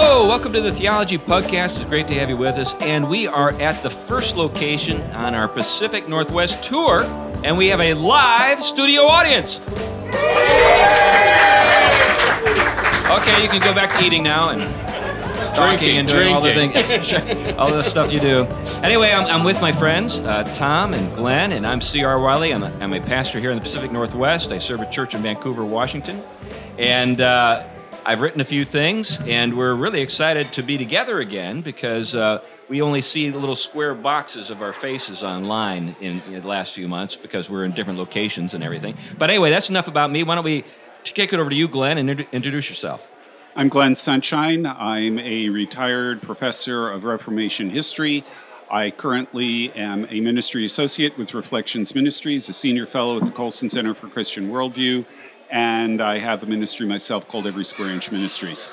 Hello, welcome to the Theology Podcast. It's great to have you with us. And we are at the first location on our Pacific Northwest tour, and we have a live studio audience. Okay, you can go back to eating now and drinking, all the stuff you do. Anyway, I'm with my friends, Tom and Glenn, and I'm C.R. Wiley. I'm a pastor here in the Pacific Northwest. I serve a church in Vancouver, Washington. And I've written a few things, and we're really excited to be together again because we only see little square boxes of our faces online in the last few months because we're in different locations and everything. But anyway, that's enough about me. Why don't we kick it over to you, Glenn, and introduce yourself. I'm Glenn Sunshine. I'm a retired professor of Reformation history. I currently am a ministry associate with Reflections Ministries, a senior fellow at the Colson Center for Christian Worldview, and I have a ministry myself called Every Square Inch Ministries.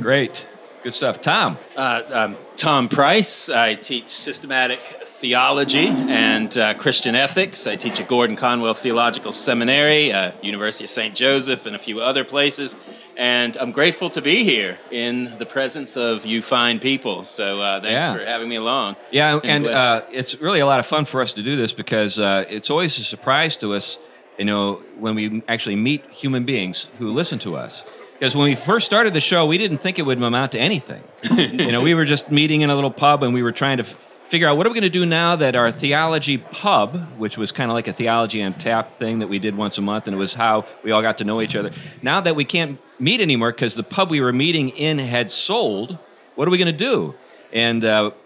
Great. Good stuff. Tom. I'm Tom Price. I teach systematic theology and Christian ethics. I teach at Gordon-Conwell Theological Seminary, University of St. Joseph, and a few other places. And I'm grateful to be here in the presence of you fine people. So thanks for having me along. Yeah, and it's really a lot of fun for us to do this because it's always a surprise to us, you know, when we actually meet human beings who listen to us. Because when we first started the show, we didn't think it would amount to anything. You know, we were just meeting in a little pub, and we were trying to figure out, what are we going to do now that our theology pub, which was kind of like a Theology on Tap thing that we did once a month, and it was how we all got to know each other. Now that we can't meet anymore because the pub we were meeting in had sold, what are we going to do? And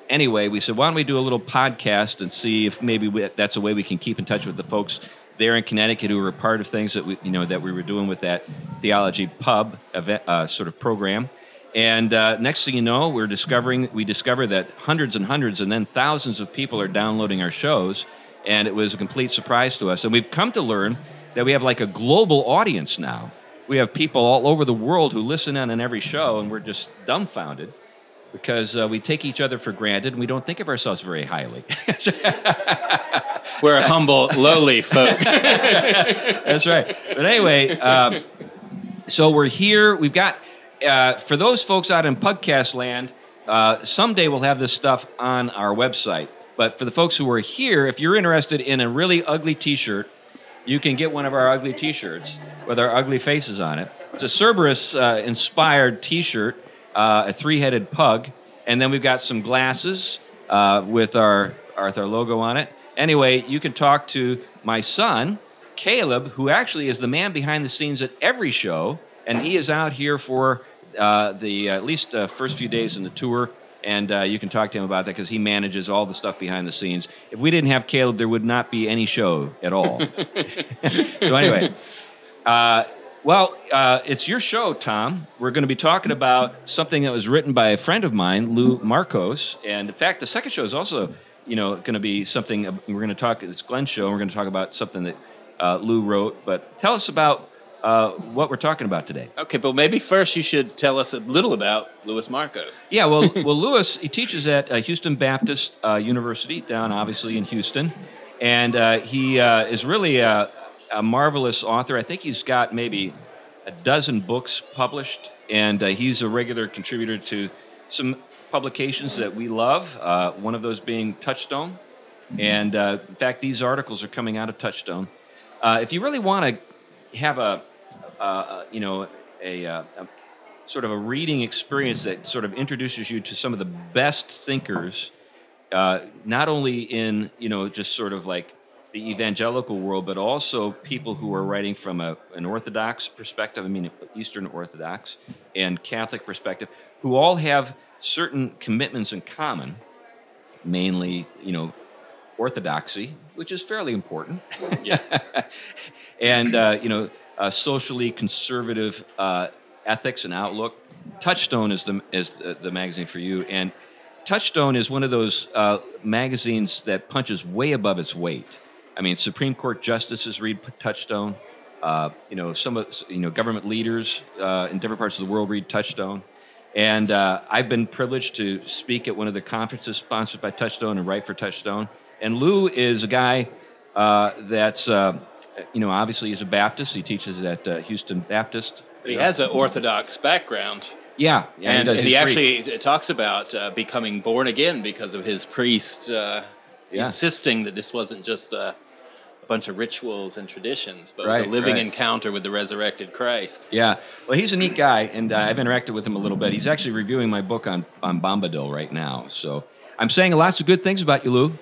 anyway, we said, why don't we do a little podcast and see if maybe that's a way we can keep in touch with the folks there in Connecticut who were a part of things that we were doing with that theology pub event, sort of program, and next thing you know, we discovered that hundreds and hundreds and then thousands of people are downloading our shows, and it was a complete surprise to us. And we've come to learn that we have like a global audience now. We have people all over the world who listen in on every show, and we're just dumbfounded. Because we take each other for granted, and we don't think of ourselves very highly. We're a humble, lowly folk. That's right. But anyway, so we're here. We've got, for those folks out in podcast land, someday we'll have this stuff on our website. But for the folks who are here, if you're interested in a really ugly T-shirt, you can get one of our ugly T-shirts with our ugly faces on it. It's a Cerberus-inspired T-shirt. A three-headed pug, and then we've got some glasses with our logo on it. Anyway, you can talk to my son, Caleb, who actually is the man behind the scenes at every show, and he is out here for the at least first few days in the tour, and you can talk to him about that because he manages all the stuff behind the scenes. If we didn't have Caleb, there would not be any show at all. So anyway... Well, it's your show, Tom. We're going to be talking about something that was written by a friend of mine, Lou Marcos. And in fact, the second show is also, going to be something we're going to talk. It's Glenn's show, and we're going to talk about something that Lou wrote. But tell us about what we're talking about today. Okay, but maybe first you should tell us a little about Louis Marcos. Yeah, well, Louis, he teaches at Houston Baptist University down, obviously, in Houston, and he is really a marvelous author. I think he's got maybe a dozen books published, and he's a regular contributor to some publications that we love, one of those being Touchstone. And in fact, these articles are coming out of Touchstone. If you really want to have a sort of a reading experience that sort of introduces you to some of the best thinkers, not only in, just sort of like the evangelical world, but also people who are writing from an Orthodox perspective, Eastern Orthodox and Catholic perspective, who all have certain commitments in common, mainly, orthodoxy, which is fairly important, and, socially conservative ethics and outlook. Touchstone is the magazine for you, and Touchstone is one of those magazines that punches way above its weight. Supreme Court justices read Touchstone. Some government leaders in different parts of the world read Touchstone. And I've been privileged to speak at one of the conferences sponsored by Touchstone and write for Touchstone. And Lou is a guy that's, obviously he's a Baptist. He teaches at Houston Baptist. But he has an Orthodox background. Yeah, and he actually talks about becoming born again because of his priest insisting that this wasn't just a bunch of rituals and traditions, but was a living encounter with the resurrected Christ. Yeah, well, he's a neat guy, and I've interacted with him a little bit. He's actually reviewing my book on Bombadil right now, so I'm saying lots of good things about you, Lou.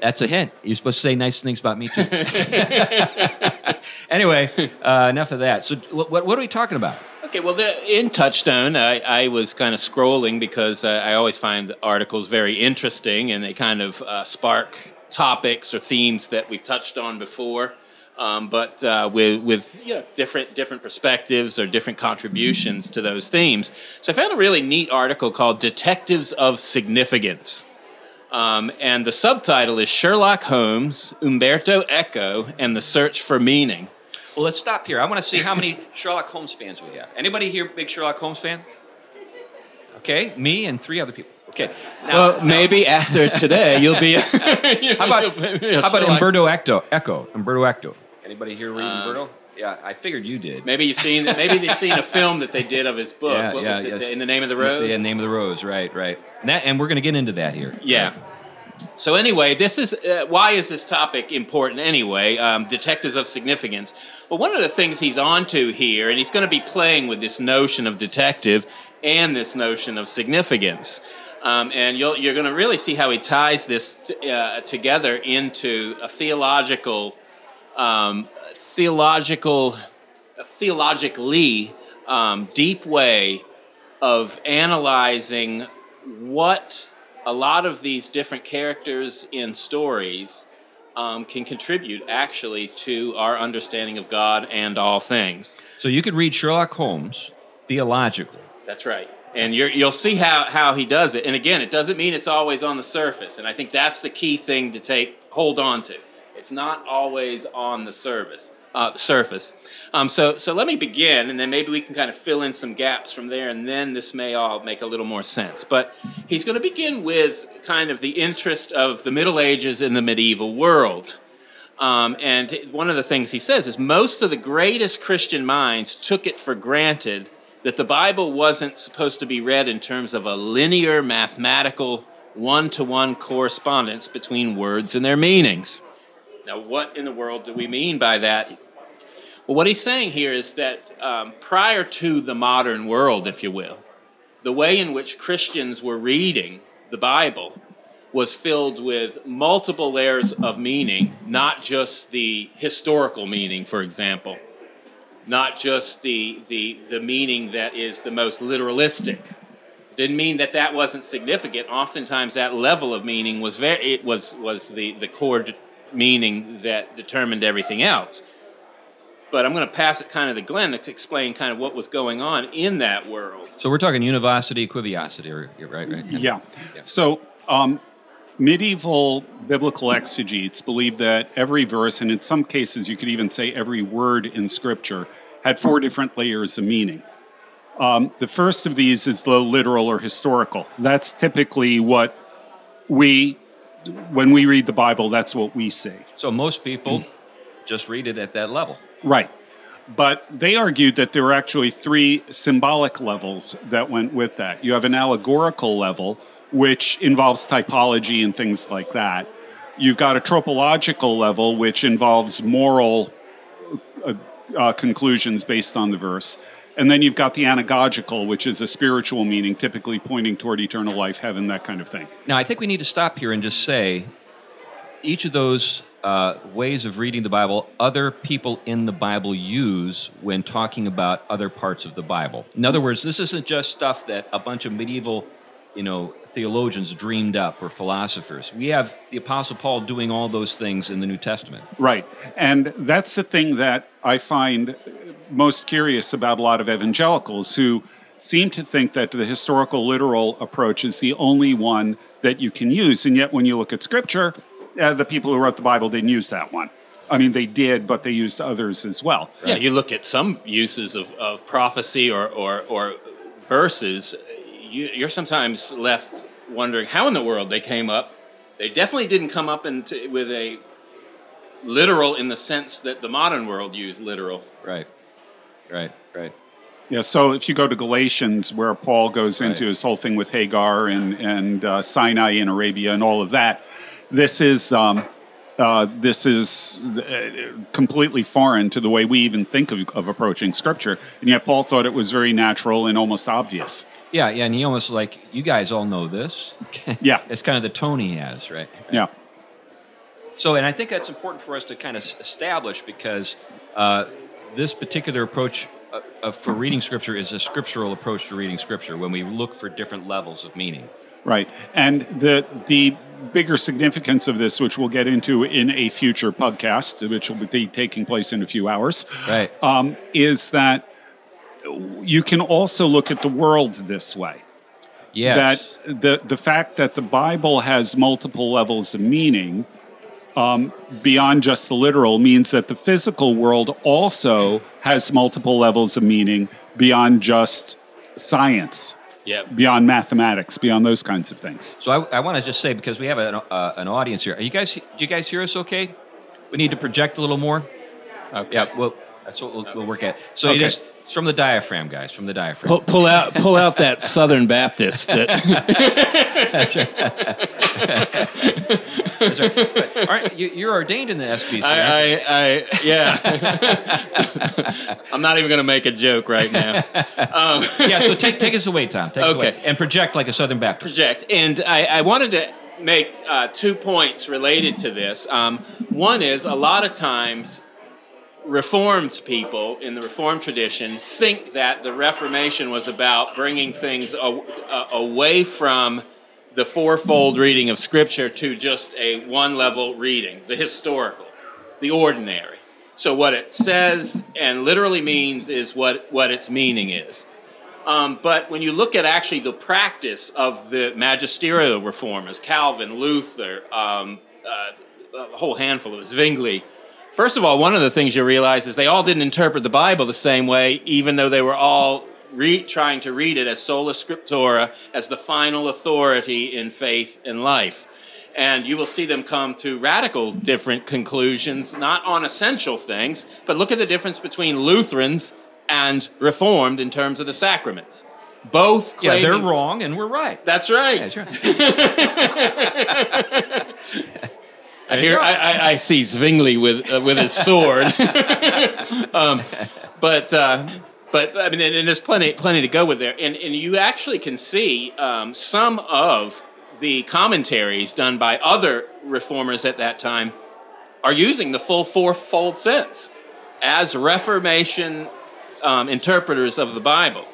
That's a hint. You're supposed to say nice things about me, too. Anyway, enough of that. So what are we talking about? Okay, well, in Touchstone, I was kind of scrolling because I always find the articles very interesting, and they kind of spark topics or themes that we've touched on before, but with different perspectives or different contributions to those themes. So I found a really neat article called Detectives of Significance. And the subtitle is Sherlock Holmes, Umberto Eco, and the Search for Meaning. Well, let's stop here. I want to see how many Sherlock Holmes fans we have. Anybody here big Sherlock Holmes fan? Okay, me and three other people. Okay. Now, maybe after today you'll be... how about Umberto Eco? Umberto Eco. Anybody here read Umberto? Yeah, I figured you did. Maybe they've seen a film that they did of his book. What was it? In the Name of the Rose? Yeah, In the Name of the Rose, right. And we're going to get into that here. Yeah. So anyway, this is why is this topic important anyway? Detectives of Significance. Well, one of the things he's onto here, and he's going to be playing with this notion of detective and this notion of significance. And you're going to really see how he ties this together into a theologically deep way of analyzing what a lot of these different characters in stories can contribute actually to our understanding of God and all things. So you could read Sherlock Holmes theologically. That's right. And you'll see how he does it. And again, it doesn't mean it's always on the surface. And I think that's the key thing to hold on to. It's not always on the surface. So let me begin, and then maybe we can kind of fill in some gaps from there, and then this may all make a little more sense. But he's going to begin with kind of the interest of the Middle Ages in the medieval world. And one of the things he says is most of the greatest Christian minds took it for granted that the Bible wasn't supposed to be read in terms of a linear mathematical one-to-one correspondence between words and their meanings. Now, what in the world do we mean by that? Well, what he's saying here is that prior to the modern world, if you will, the way in which Christians were reading the Bible was filled with multiple layers of meaning, not just the historical meaning, for example, not just the meaning that is the most literalistic. Didn't mean that wasn't significant. Oftentimes, that level of meaning was the core meaning that determined everything else. But I'm going to pass it kind of to Glenn to explain kind of what was going on in that world. So we're talking univocity, equivocity, right? Yeah. So medieval biblical exegetes believed that every verse, and in some cases you could even say every word in Scripture, had four different layers of meaning. The first of these is the literal or historical. That's typically what when we read the Bible, that's what we say. So most people just read it at that level. Right. But they argued that there were actually three symbolic levels that went with that. You have an allegorical level, which involves typology and things like that. You've got a tropological level, which involves moral conclusions based on the verse. And then you've got the anagogical, which is a spiritual meaning, typically pointing toward eternal life, heaven, that kind of thing. Now, I think we need to stop here and just say each of those ways of reading the Bible, other people in the Bible use when talking about other parts of the Bible. In other words, this isn't just stuff that a bunch of medieval, theologians dreamed up or philosophers. We have the Apostle Paul doing all those things in the New Testament. Right. And that's the thing that I find most curious about a lot of evangelicals who seem to think that the historical literal approach is the only one that you can use. And yet when you look at Scripture, the people who wrote the Bible didn't use that one. I mean, they did, but they used others as well. Right? Yeah, you look at some uses of prophecy or verses. You're sometimes left wondering how in the world they came up. They definitely didn't come up with a literal in the sense that the modern world used literal. Right. Yeah, so if you go to Galatians, where Paul goes into his whole thing with Hagar and Sinai in Arabia and all of that, this is completely foreign to the way we even think of approaching Scripture, and yet Paul thought it was very natural and almost obvious. Yeah, and he almost like, you guys all know this. Yeah. That's kind of the tone he has, right? Yeah. So, and I think that's important for us to kind of establish, because this particular approach for reading Scripture is a scriptural approach to reading Scripture, when we look for different levels of meaning. Right. And the bigger significance of this, which we'll get into in a future podcast, which will be taking place in a few hours, right, is that you can also look at the world this way. Yes. That the fact that the Bible has multiple levels of meaning beyond just the literal means that the physical world also has multiple levels of meaning beyond just science, beyond mathematics, beyond those kinds of things. So I want to just say, because we have an audience here. Do you guys hear us okay? We need to project a little more. Okay. Yeah, well, that's what we'll work at. So okay. It's from the diaphragm, guys, from the diaphragm. Pull out that Southern Baptist. That's right. That's right. But, all right, you're ordained in the SBC. Yeah. I'm not even going to make a joke right now. So take us away, Tom. Take us away. And project like a Southern Baptist. Project. And I wanted to make 2 points related to this. One is, a lot of times, Reformed people in the Reformed tradition think that the Reformation was about bringing things away from the fourfold reading of Scripture to just a one-level reading, the historical, the ordinary. So what it says and literally means is what its meaning is. But when you look at actually the practice of the magisterial reformers, Calvin, Luther, a whole handful of us, Zwingli. First of all, one of the things you realize is they all didn't interpret the Bible the same way, even though they were all trying to read it as sola scriptura, as the final authority in faith and life. And you will see them come to radical different conclusions, not on essential things, but look at the difference between Lutherans and Reformed in terms of the sacraments. Both claiming... Yeah, they're wrong and we're right. That's right. Yeah, that's right. I see Zwingli with his sword, but I mean, and there's plenty to go with there, and you actually can see some of the commentaries done by other reformers at that time are using the full fourfold sense as Reformation interpreters of the Bible.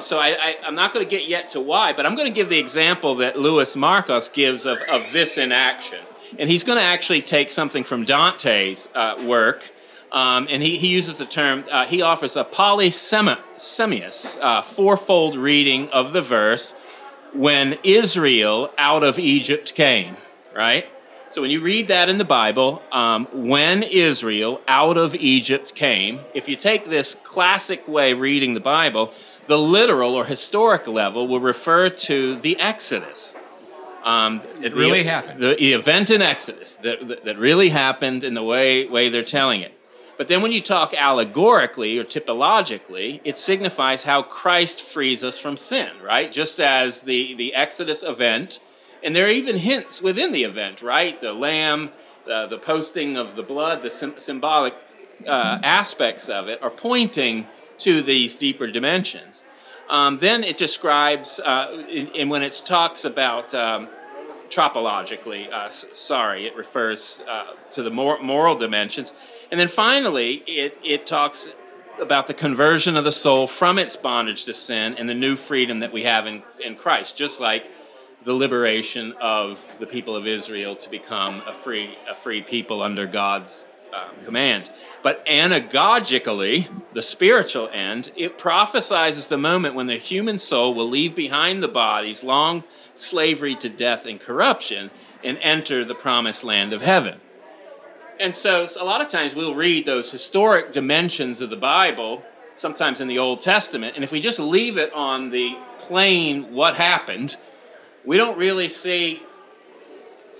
So I'm not going to get yet to why, but I'm going to give the example that Louis Marcos gives of this in action. And he's going to actually take something from Dante's work, and he uses the term, he offers a polysemios, fourfold reading of the verse, when Israel out of Egypt came, right? So when you read that in the Bible, when Israel out of Egypt came, if you take this classic way of reading the Bible, the literal or historic level will refer to the Exodus. It really happened. The event in Exodus that really happened in the way they're telling it. But then when you talk allegorically or typologically, it signifies how Christ frees us from sin, right? Just as the Exodus event, and there are even hints within the event, right? The lamb, the posting of the blood, the symbolic aspects of it are pointing to these deeper dimensions. Then it describes, and when it talks about tropologically, it refers to the moral dimensions. And then finally, it talks about the conversion of the soul from its bondage to sin and the new freedom that we have in Christ, just like the liberation of the people of Israel to become a free people under God's command. But anagogically, the spiritual end, it prophesizes the moment when the human soul will leave behind the body's long slavery to death and corruption and enter the promised land of heaven. And so a lot of times we'll read those historic dimensions of the Bible, sometimes in the Old Testament, and if we just leave it on the plain what happened, we don't really see...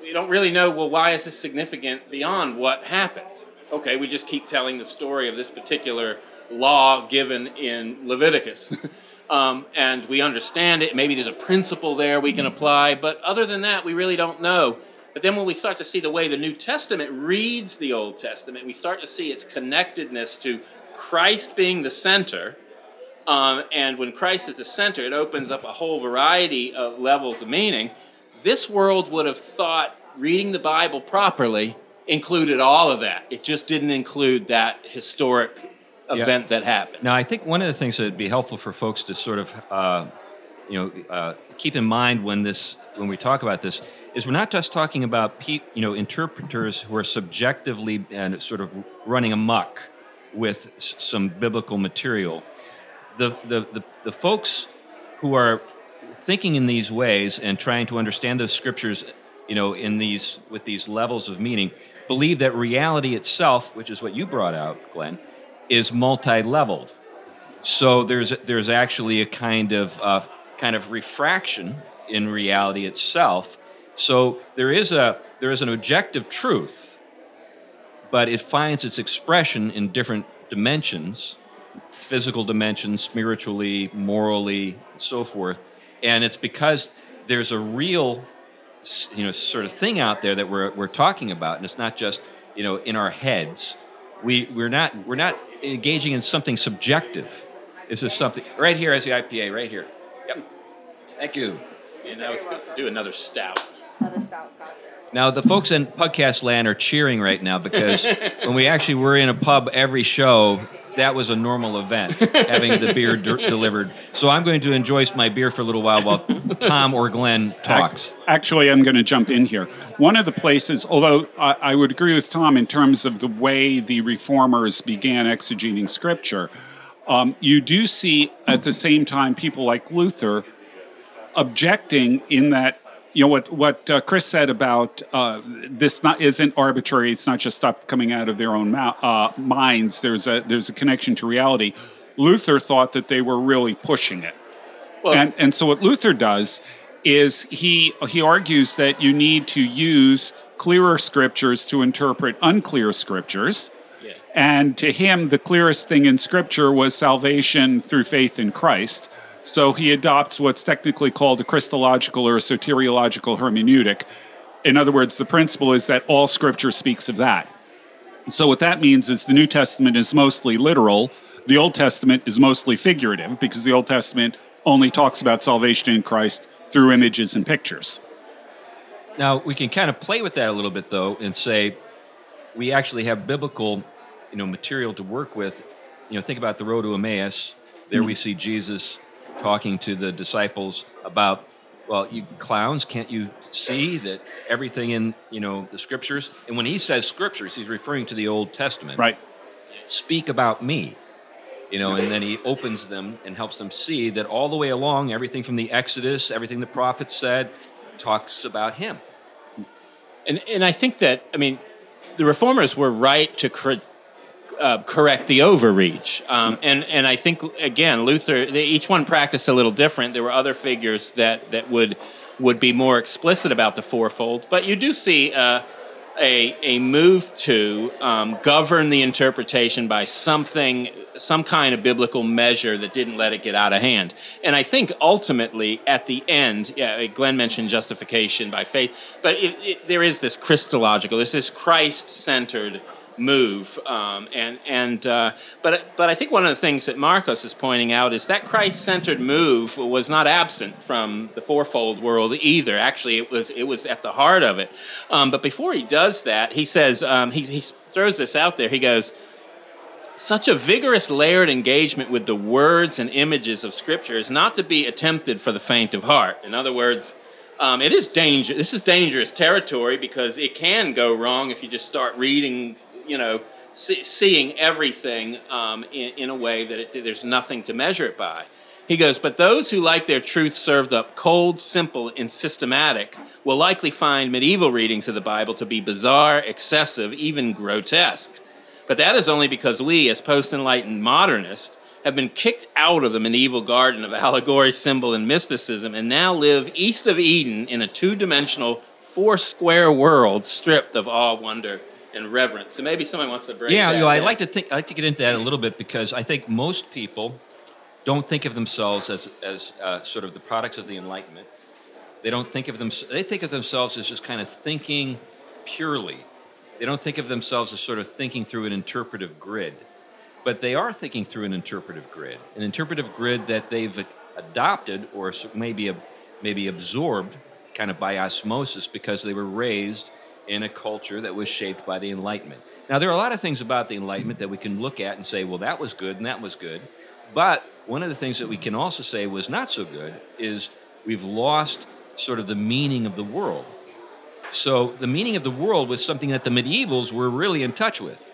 You don't really know, well, why is this significant beyond what happened? Okay, we just keep telling the story of this particular law given in Leviticus. And we understand it. Maybe there's a principle there we can apply. But other than that, we really don't know. But then when we start to see the way the New Testament reads the Old Testament, we start to see its connectedness to Christ being the center. And when Christ is the center, it opens up a whole variety of levels of meaning. This world would have thought reading the Bible properly included all of that. It just didn't include that historic event that happened. Now, I think one of the things that would be helpful for folks to sort of, keep in mind when we talk about this is we're not just talking about, interpreters who are subjectively and sort of running amok with some biblical material. The folks who are thinking in these ways and trying to understand those scriptures, with these levels of meaning, believe that reality itself, which is what you brought out, Glenn, is multi-leveled. So there's actually a kind of refraction in reality itself. So there is an objective truth, but it finds its expression in different dimensions. Physical dimension, spiritually, morally, and so forth. And it's because there's a real, sort of thing out there that we're talking about, and it's not just, in our heads. We're not engaging in something subjective. This is something right here as the IPA right here. Yep. Thank you. And I was going to do another stout. Gotcha. Now, the folks in podcast land are cheering right now because when we actually were in a pub every show, that was a normal event, having the beer delivered. So I'm going to enjoy my beer for a little while Tom or Glenn talks. Actually, I'm going to jump in here. One of the places, although I would agree with Tom in terms of the way the reformers began exegeting Scripture, you do see at the same time people like Luther objecting in that, what Chris said about this isn't arbitrary. It's not just stuff coming out of their own minds. There's a connection to reality. Luther thought that they were really pushing it, well, and so what Luther does is he argues that you need to use clearer scriptures to interpret unclear scriptures, and to him the clearest thing in Scripture was salvation through faith in Christ. So he adopts what's technically called a Christological or a soteriological hermeneutic. In other words, the principle is that all Scripture speaks of that. So what that means is the New Testament is mostly literal. The Old Testament is mostly figurative because the Old Testament only talks about salvation in Christ through images and pictures. Now, we can kind of play with that a little bit, though, and say we actually have biblical, material to work with. Think about the road to Emmaus. There we see Jesus talking to the disciples about, well, you clowns, can't you see that everything in, the Scriptures? And when he says Scriptures, he's referring to the Old Testament. Right. Speak about me, and then he opens them and helps them see that all the way along, everything from the Exodus, everything the prophets said, talks about him. And I think that, the reformers were right to correct the overreach. And I think, again, Luther, each one practiced a little different. There were other figures that would be more explicit about the fourfold. But you do see a move to govern the interpretation by some kind of biblical measure that didn't let it get out of hand. And I think ultimately, at the end, Glenn mentioned justification by faith, but there is this Christological, there's this Christ-centered move, but I think one of the things that Marcos is pointing out is that Christ-centered move was not absent from the fourfold world either. Actually, it was at the heart of it. But before he does that, he says he throws this out there. He goes, "Such a vigorous, layered engagement with the words and images of Scripture is not to be attempted for the faint of heart." In other words, it is dangerous. This is dangerous territory because it can go wrong if you just start reading. Seeing everything in a way that there's nothing to measure it by. He goes, but those who like their truth served up cold, simple, and systematic will likely find medieval readings of the Bible to be bizarre, excessive, even grotesque. But that is only because we, as post-enlightened modernists, have been kicked out of the medieval garden of allegory, symbol, and mysticism and now live east of Eden in a two-dimensional, four-square world stripped of all wonder and reverence. So maybe somebody wants to break that. Yeah, I'd like to think. I'd like to get into that a little bit because I think most people don't think of themselves as sort of the products of the Enlightenment. They don't think of them. They think of themselves as just kind of thinking purely. They don't think of themselves as sort of thinking through an interpretive grid, but they are thinking through an interpretive grid that they've adopted or maybe absorbed kind of by osmosis because they were raised in a culture that was shaped by the Enlightenment. Now, there are a lot of things about the Enlightenment that we can look at and say, well, that was good and that was good. But one of the things that we can also say was not so good is we've lost sort of the meaning of the world. So the meaning of the world was something that the medievals were really in touch with.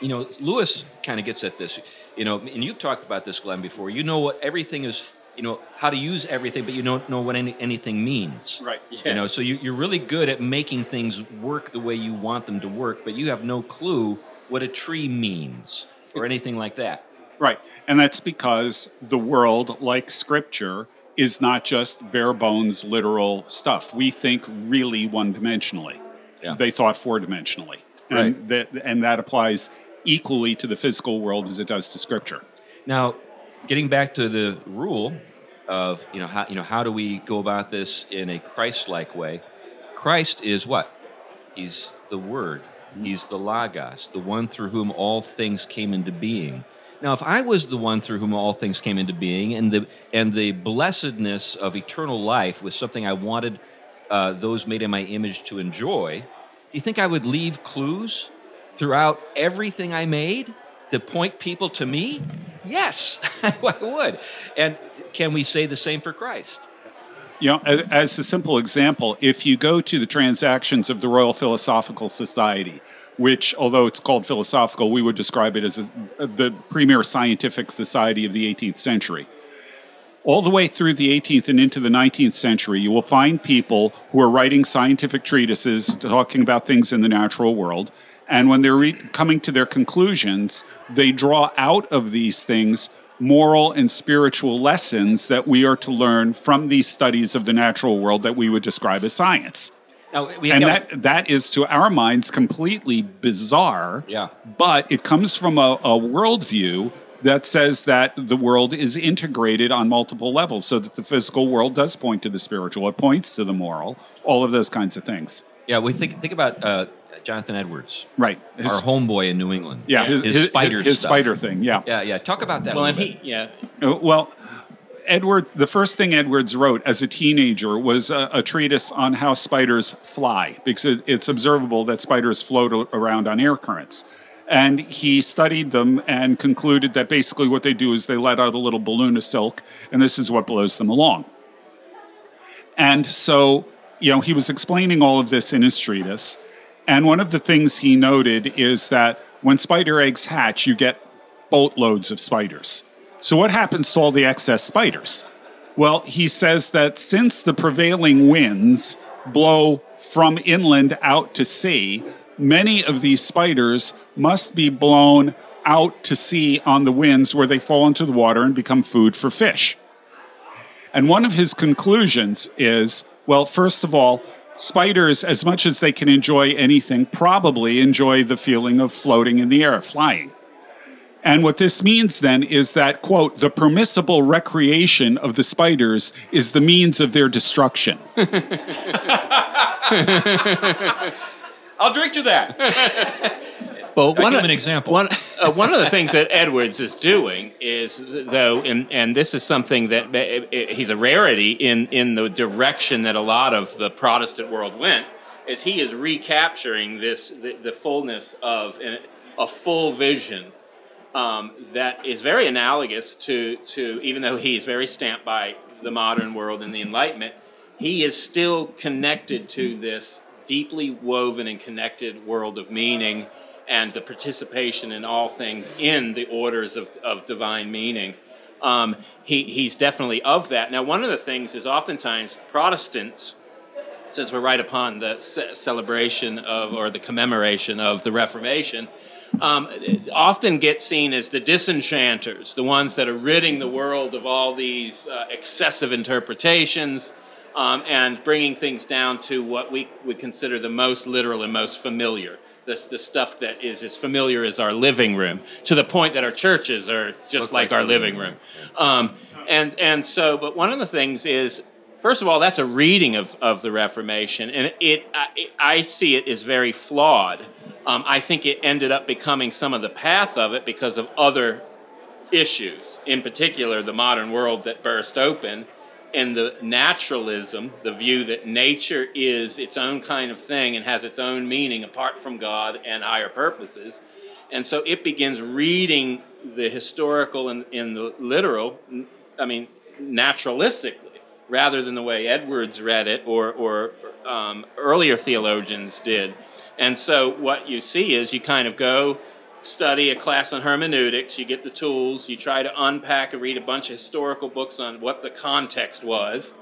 You know, Lewis kind of gets at this, you know, and you've talked about this, Glenn, before. You know what everything is, you know, how to use everything, but you don't know what anything means. Right. Yeah. You know, so you're really good at making things work the way you want them to work, but you have no clue what a tree means or anything like that. Right. And that's because the world, like Scripture, is not just bare bones, literal stuff. We think really one-dimensionally. Yeah. They thought four-dimensionally. Right. And that applies equally to the physical world as it does to Scripture. Now, getting back to the rule of, how do we go about this in a Christ-like way? Christ is what? He's the Word. He's the Logos, the one through whom all things came into being. Now, if I was the one through whom all things came into being, and the blessedness of eternal life was something I wanted those made in my image to enjoy, do you think I would leave clues throughout everything I made to point people to me? Yes, I would. And can we say the same for Christ? You know, as a simple example, if you go to the Transactions of the Royal Philosophical Society, which, although it's called philosophical, we would describe it as the premier scientific society of the 18th century. All the way through the 18th and into the 19th century, you will find people who are writing scientific treatises talking about things in the natural world. And when they're coming to their conclusions, they draw out of these things moral and spiritual lessons that we are to learn from these studies of the natural world that we would describe as science. Now, that is, to our minds, completely bizarre, yeah. But it comes from a worldview that says that the world is integrated on multiple levels, so that the physical world does point to the spiritual, it points to the moral, all of those kinds of things. Yeah, we think about Jonathan Edwards, right? Our homeboy in New England. Yeah, his spider stuff. Spider thing. Yeah, yeah, yeah. Talk about that. Well, the first thing Edwards wrote as a teenager was a treatise on how spiders fly, because it's observable that spiders float around on air currents. And he studied them and concluded that basically what they do is they let out a little balloon of silk, and this is what blows them along. And so, you know, he was explaining all of this in his treatise. And one of the things he noted is that when spider eggs hatch, you get boatloads of spiders. So what happens to all the excess spiders? Well, he says that since the prevailing winds blow from inland out to sea, many of these spiders must be blown out to sea on the winds where they fall into the water and become food for fish. And one of his conclusions is, well, first of all, spiders, as much as they can enjoy anything, probably enjoy the feeling of floating in the air, flying. And what this means then is that, quote, the permissible recreation of the spiders is the means of their destruction. I'll drink to that. Well, give an example. One of the things that Edwards is doing is, though, and this is something that he's a rarity in the direction that a lot of the Protestant world went, is he is recapturing this the fullness of a full vision that is very analogous to, even though he's very stamped by the modern world and the Enlightenment, he is still connected to this deeply woven and connected world of meaning and the participation in all things in the orders of divine meaning. He's definitely of that. Now, one of the things is oftentimes Protestants, since we're right upon the celebration of or the commemoration of the Reformation, often get seen as the disenchanters, the ones that are ridding the world of all these excessive interpretations, and bringing things down to what we would consider the most literal and most familiar, the stuff that is as familiar as our living room, to the point that our churches are just like our living room. And so, but one of the things is, first of all, that's a reading of the Reformation, and I see it as very flawed. I think it ended up becoming some of the path of it because of other issues, in particular the modern world that burst open, and the naturalism, the view that nature is its own kind of thing and has its own meaning apart from God and higher purposes. And so it begins reading the historical and the literal, I mean, naturalistically, rather than the way Edwards read it or earlier theologians did. And so what you see is you kind of go study a class on hermeneutics, you get the tools, you try to unpack and read a bunch of historical books on what the context was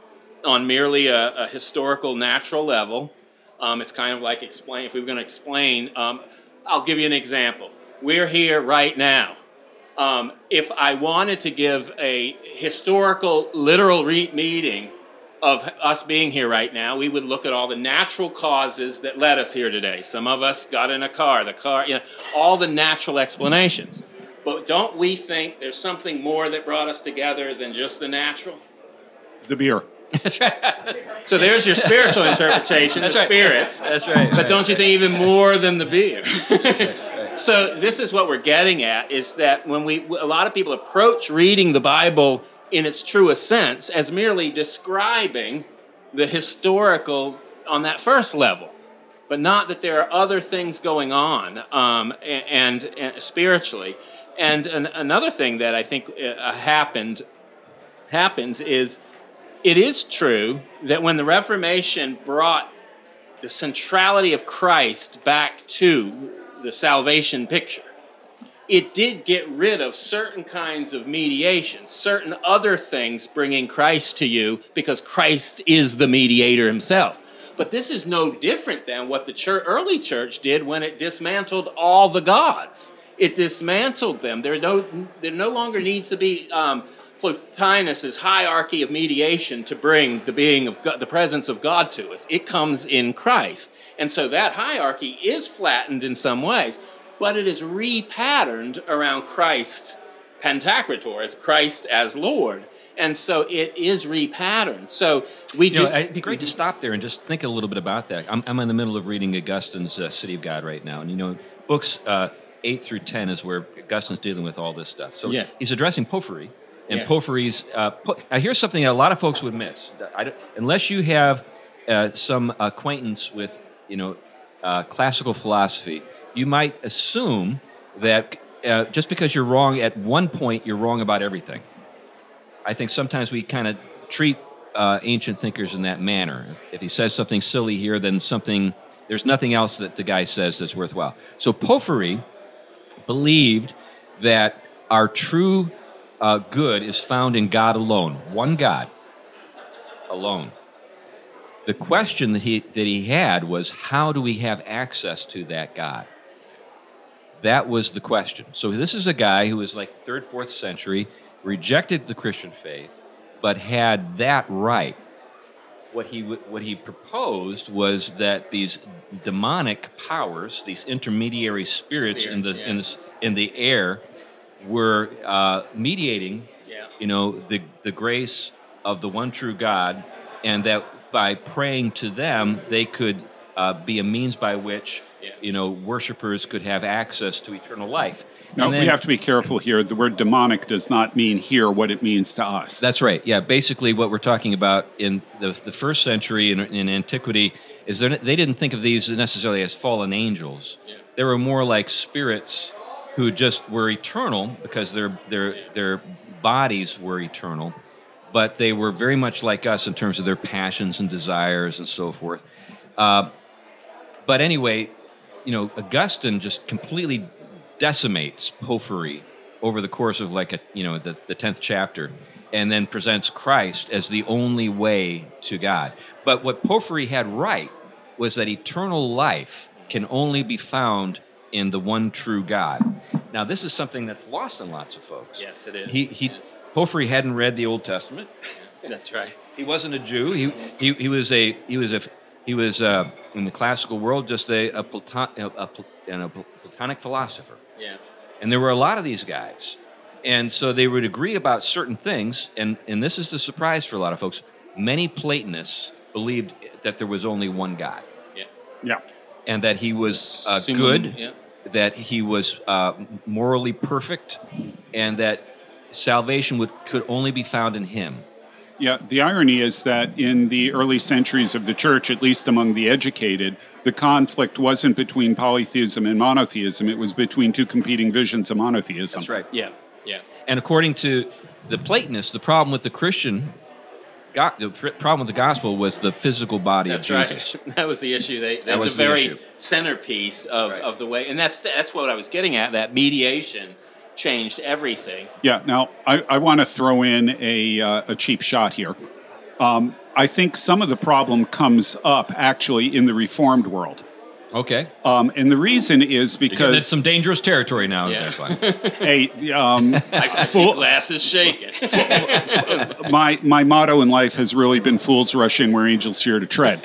on merely a historical natural level. It's kind of like explain, if we were going to explain, I'll give you an example. We're here right now. If I wanted to give a historical, literal meaning of us being here right now, we would look at all the natural causes that led us here today. Some of us got in a car, you know, all the natural explanations. But don't we think there's something more that brought us together than just the natural? The beer. That's right. So there's your spiritual interpretation, the spirits. That's right. But don't you think even more than the beer? So this is what we're getting at, is that when a lot of people approach reading the Bible in its truest sense as merely describing the historical on that first level, but not that there are other things going on and spiritually. And another thing that I think happens is, it is true that when the Reformation brought the centrality of Christ back to the salvation picture, it did get rid of certain kinds of mediation, certain other things bringing Christ to you, because Christ is the mediator himself. But this is no different than what the early church did when it dismantled all the gods. It dismantled them. There no longer needs to be Plotinus's hierarchy of mediation to bring the being of God, the presence of God to us. It comes in Christ. And so that hierarchy is flattened in some ways, but it is repatterned around Christ Pantocrator, as Christ as Lord. And so it is repatterned. So it'd be great to stop there and just think a little bit about that. I'm in the middle of reading Augustine's City of God right now, and books 8 through 10 is where Augustine's dealing with all this stuff. So he's addressing Porphyry. And Porphyry's... now, here's something that a lot of folks would miss. Unless you have some acquaintance with, classical philosophy, you might assume that just because you're wrong at one point, you're wrong about everything. I think sometimes we kind of treat ancient thinkers in that manner. If he says something silly here, then there's nothing else that the guy says that's worthwhile. So Porphyry believed that our true... good is found in God alone, one God alone. The question that he had was, how do we have access to that God? That was the question. So this is a guy who was like 3rd, 4th century, rejected the Christian faith, but had that right. What he proposed was that these demonic powers, these intermediary spirits in the air, were mediating, the grace of the one true God, and that by praying to them, they could be a means by which, worshipers could have access to eternal life. Now, we have to be careful here. The word demonic does not mean here what it means to us. That's right. Yeah, basically what we're talking about in the 1st century in antiquity is they didn't think of these necessarily as fallen angels. Yeah. They were more like spirits who just were eternal because their bodies were eternal, but they were very much like us in terms of their passions and desires and so forth. But anyway, Augustine just completely decimates Porphyry over the course of the 10th chapter, and then presents Christ as the only way to God. But what Porphyry had right was that eternal life can only be found in the one true God. Now, this is something that's lost on lots of folks. Yes, it is. Porphyry hadn't read the Old Testament. That's right. He wasn't a Jew. He was a He was, in the classical world, just a Platonic philosopher. Yeah. And there were a lot of these guys. And so they would agree about certain things, and this is the surprise for a lot of folks. Many Platonists believed that there was only one God. Yeah. Yeah. And that he was good, yeah. That he was morally perfect, and that salvation could only be found in him. Yeah, the irony is that in the early centuries of the church, at least among the educated, the conflict wasn't between polytheism and monotheism. It was between two competing visions of monotheism. That's right, yeah. Yeah. And according to the Platonists, the problem with the gospel was the physical body of Jesus. Right. That was the issue. That was the very centerpiece of the way. And that's what I was getting at, that mediation changed everything. Yeah, now I want to throw in a cheap shot here. I think some of the problem comes up actually in the Reformed world. Okay. And the reason is because... That's some dangerous territory now. Yeah. Hey, I see glasses shaking. My motto in life has really been fools rushing where angels fear to tread.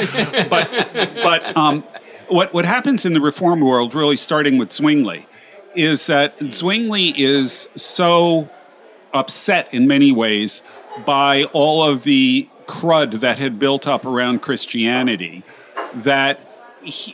But what happens in the Reformed world, really starting with Zwingli, is that Zwingli is so upset in many ways by all of the crud that had built up around Christianity that...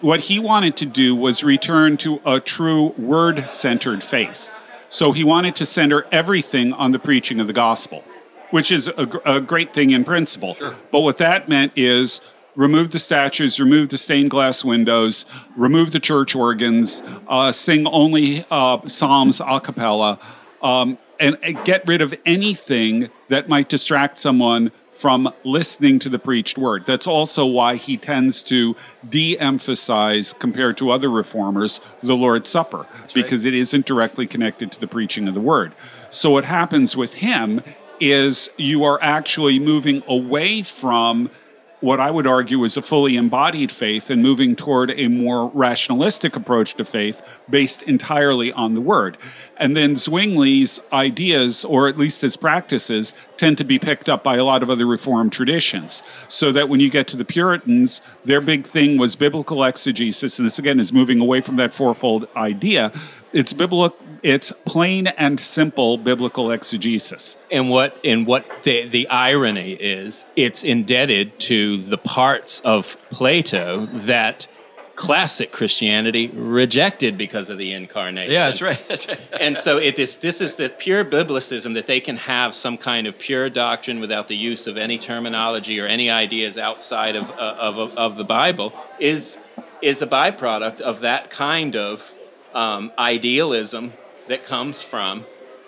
what he wanted to do was return to a true word-centered faith. So he wanted to center everything on the preaching of the gospel, which is a great thing in principle. Sure. But what that meant is remove the statues, remove the stained glass windows, remove the church organs, sing only psalms a cappella, and get rid of anything that might distract someone from listening to the preached word. That's also why he tends to de-emphasize, compared to other reformers, the Lord's Supper, because it isn't directly connected to the preaching of the word. So what happens with him is you are actually moving away from what I would argue is a fully embodied faith and moving toward a more rationalistic approach to faith based entirely on the word. And then Zwingli's ideas, or at least his practices, tend to be picked up by a lot of other Reformed traditions. So that when you get to the Puritans, their big thing was biblical exegesis, and this again is moving away from that fourfold idea. It's plain and simple biblical exegesis. And what the irony is, it's indebted to the parts of Plato that classic Christianity rejected because of the incarnation. Yeah, that's right. And so this is the pure biblicism that they can have some kind of pure doctrine without the use of any terminology or any ideas outside of the Bible is a byproduct of that kind of idealism that comes from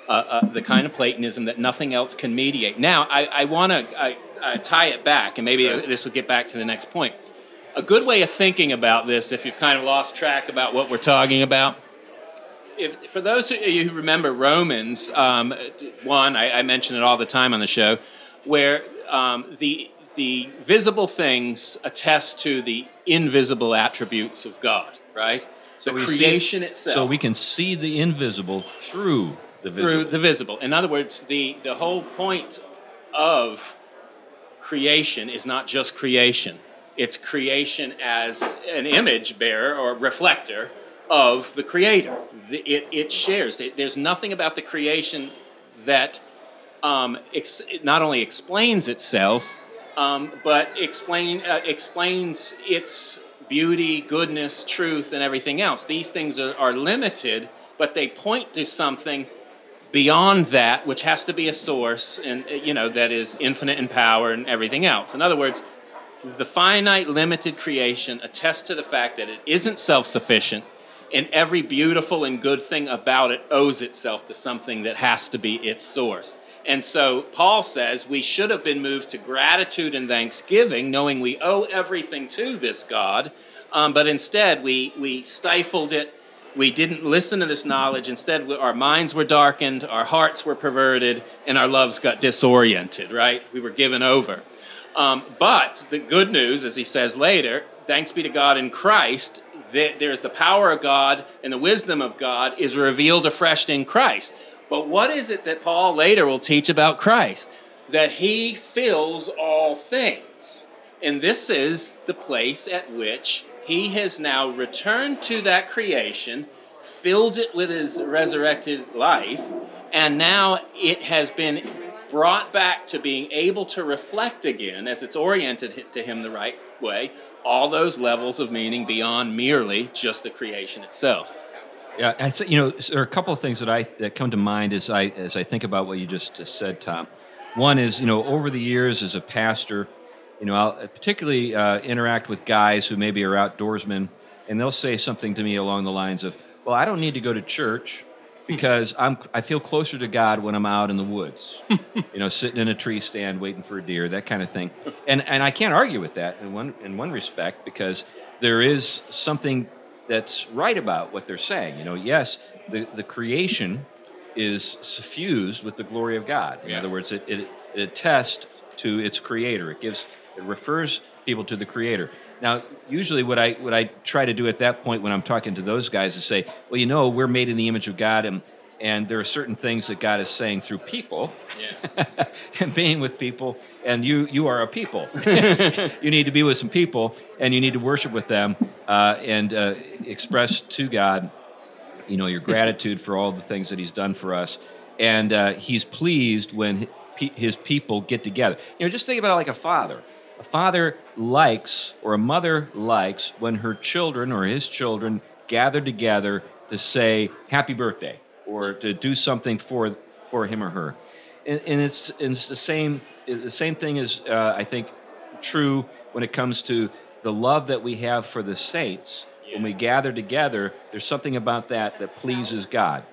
the kind of Platonism that nothing else can mediate. Now, I want to tie it back, and maybe this will get back to the next point. A good way of thinking about this, if you've kind of lost track about what we're talking about, for those of you who remember Romans 1, I mention it all the time on the show, where the visible things attest to the invisible attributes of God, right? So the creation itself. So we can see the invisible through the visible. In other words, the whole point of creation is not just creation. It's creation as an image bearer or reflector of the Creator. It shares. There's nothing about the creation that not only explains itself, but explains its... beauty, goodness, truth, and everything else. These things are limited, but they point to something beyond that, which has to be a source, and that is infinite in power and everything else. In other words, the finite, limited creation attests to the fact that it isn't self-sufficient, and every beautiful and good thing about it owes itself to something that has to be its source. And so Paul says we should have been moved to gratitude and thanksgiving, knowing we owe everything to this God, but instead we stifled it. We didn't listen to this knowledge. Instead, our minds were darkened, our hearts were perverted, and our loves got disoriented, right? We were given over. But the good news, as he says later, thanks be to God in Christ, there's the power of God and the wisdom of God is revealed afresh in Christ. But what is it that Paul later will teach about Christ? That he fills all things. And this is the place at which he has now returned to that creation, filled it with his resurrected life, and now it has been brought back to being able to reflect again, as it's oriented to him the right way, all those levels of meaning beyond merely just the creation itself. Yeah, I think, there are a couple of things that come to mind as I think about what you just said, Tom. One is, over the years as a pastor, I'll particularly interact with guys who maybe are outdoorsmen, and they'll say something to me along the lines of, well, I don't need to go to church because I feel closer to God when I'm out in the woods, sitting in a tree stand waiting for a deer, that kind of thing. And I can't argue with that in one respect, because there is something that's right about what they're saying. Yes, the creation is suffused with the glory of God. In other words, it attests to its creator. It refers people to the creator. Now, usually what I try to do at that point when I'm talking to those guys is say, well, we're made in the image of God, and there are certain things that God is saying through people, and being with people, and you are a people. You need to be with some people, and you need to worship with them, and express to God, your gratitude for all the things that he's done for us, and he's pleased when his people get together. Just think about it like a father. A father likes, or a mother likes, when her children or his children gather together to say happy birthday or to do something for him or her. And it's the same thing is, I think, true when it comes to the love that we have for the saints. When we gather together, there's something about that pleases God.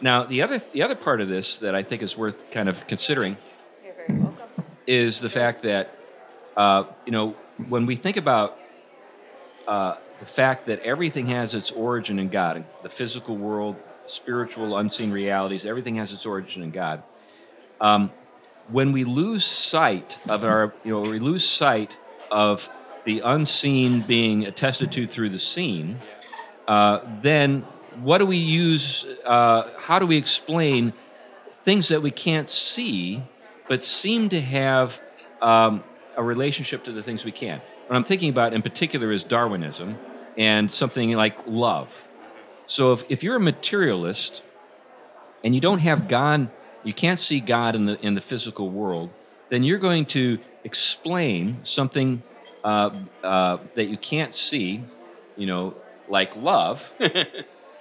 Now, the other part of this that I think is worth kind of considering is the fact that, when we think about the fact that everything has its origin in God, the physical world, spiritual, unseen realities, everything has its origin in God. When we lose sight of the unseen being attested to through the seen, then what do we use? How do we explain things that we can't see, but seem to have a relationship to the things we can? What I'm thinking about in particular is Darwinism and something like love. So if you're a materialist and you don't have God, you can't see God in the physical world, then you're going to explain something that you can't see, like love,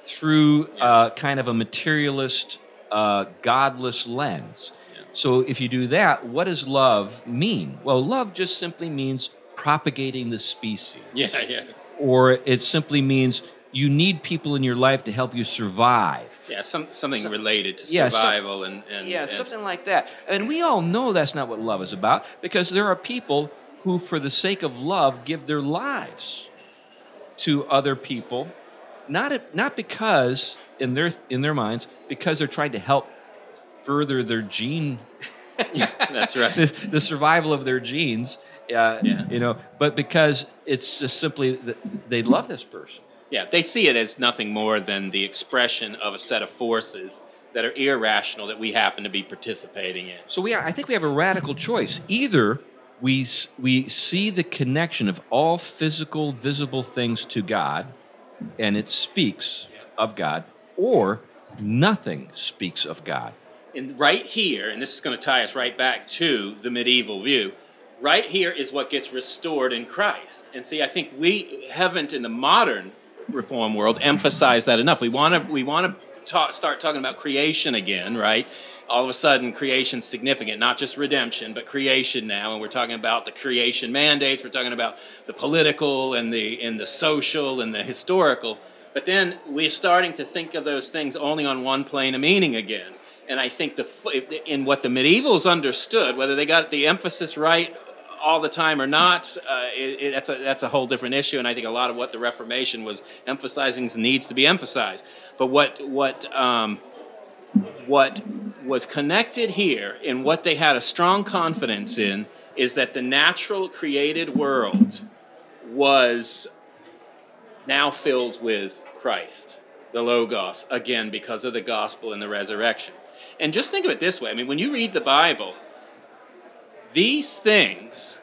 through kind of a materialist, godless lens. So if you do that, what does love mean? Well, love just simply means propagating the species. Yeah. Or it simply means you need people in your life to help you survive. Yeah, something related to survival. And something like that. And we all know that's not what love is about, because there are people who, for the sake of love, give their lives to other people, not because, in their minds, because they're trying to help further their gene. That's right. The survival of their genes, but because it's just simply they love this person. Yeah, they see it as nothing more than the expression of a set of forces that are irrational that we happen to be participating in. So I think we have a radical choice. Either we see the connection of all physical, visible things to God, and it speaks of God, or nothing speaks of God. And right here, and this is going to tie us right back to the medieval view, right here is what gets restored in Christ. And see, I think we haven't in the modern reform world emphasized that enough. We want to start talking about creation again, right? All of a sudden, creation's significant, not just redemption, but creation now. And we're talking about the creation mandates. We're talking about the political and the social and the historical. But then we're starting to think of those things only on one plane of meaning again. And I think in what the medievals understood, whether they got the emphasis right all the time or not, that's a whole different issue. And I think a lot of what the Reformation was emphasizing needs to be emphasized. But what was connected here and what they had a strong confidence in is that the natural created world was now filled with Christ, the Logos, again, because of the gospel and the resurrection. And just think of it this way. I mean, when you read the Bible, these things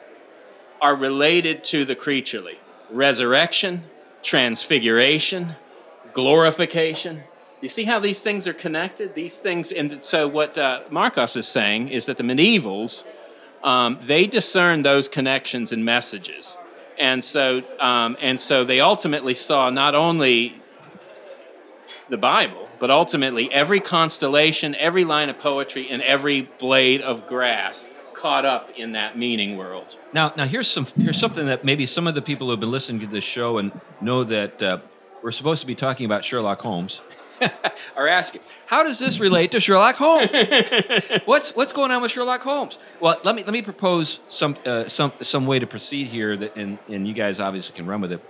are related to the creaturely. Resurrection, transfiguration, glorification. You see how these things are connected? These things, and so what Marcos is saying is that the medievals, they discern those connections and messages. And so they ultimately saw not only the Bible, but ultimately every constellation, every line of poetry, and every blade of grass caught up in that meaning world. Now here's something that maybe some of the people who have been listening to this show and know that we're supposed to be talking about Sherlock Holmes are asking, how does this relate to Sherlock Holmes? What's going on with Sherlock Holmes? Well, let me propose some way to proceed here, that and you guys obviously can run with it.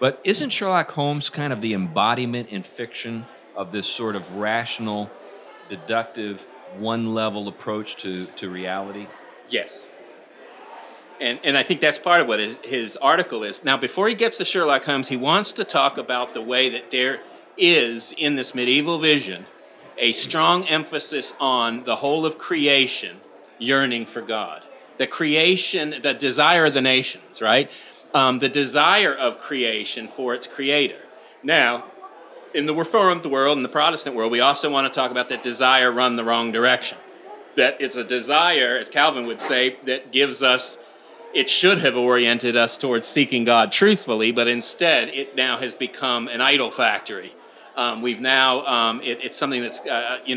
But isn't Sherlock Holmes kind of the embodiment in fiction of this sort of rational, deductive, one-level approach to reality? Yes. And I think that's part of what his article is. Now, before he gets to Sherlock Holmes, he wants to talk about the way that there is, in this medieval vision, a strong emphasis on the whole of creation yearning for God. The creation, the desire of the nations, right? The desire of creation for its creator. Now, in the Reformed world, in the Protestant world, we also want to talk about that desire run the wrong direction. That it's a desire, as Calvin would say, that gives us, it should have oriented us towards seeking God truthfully, but instead it now has become an idol factory. We've now, it's something that's,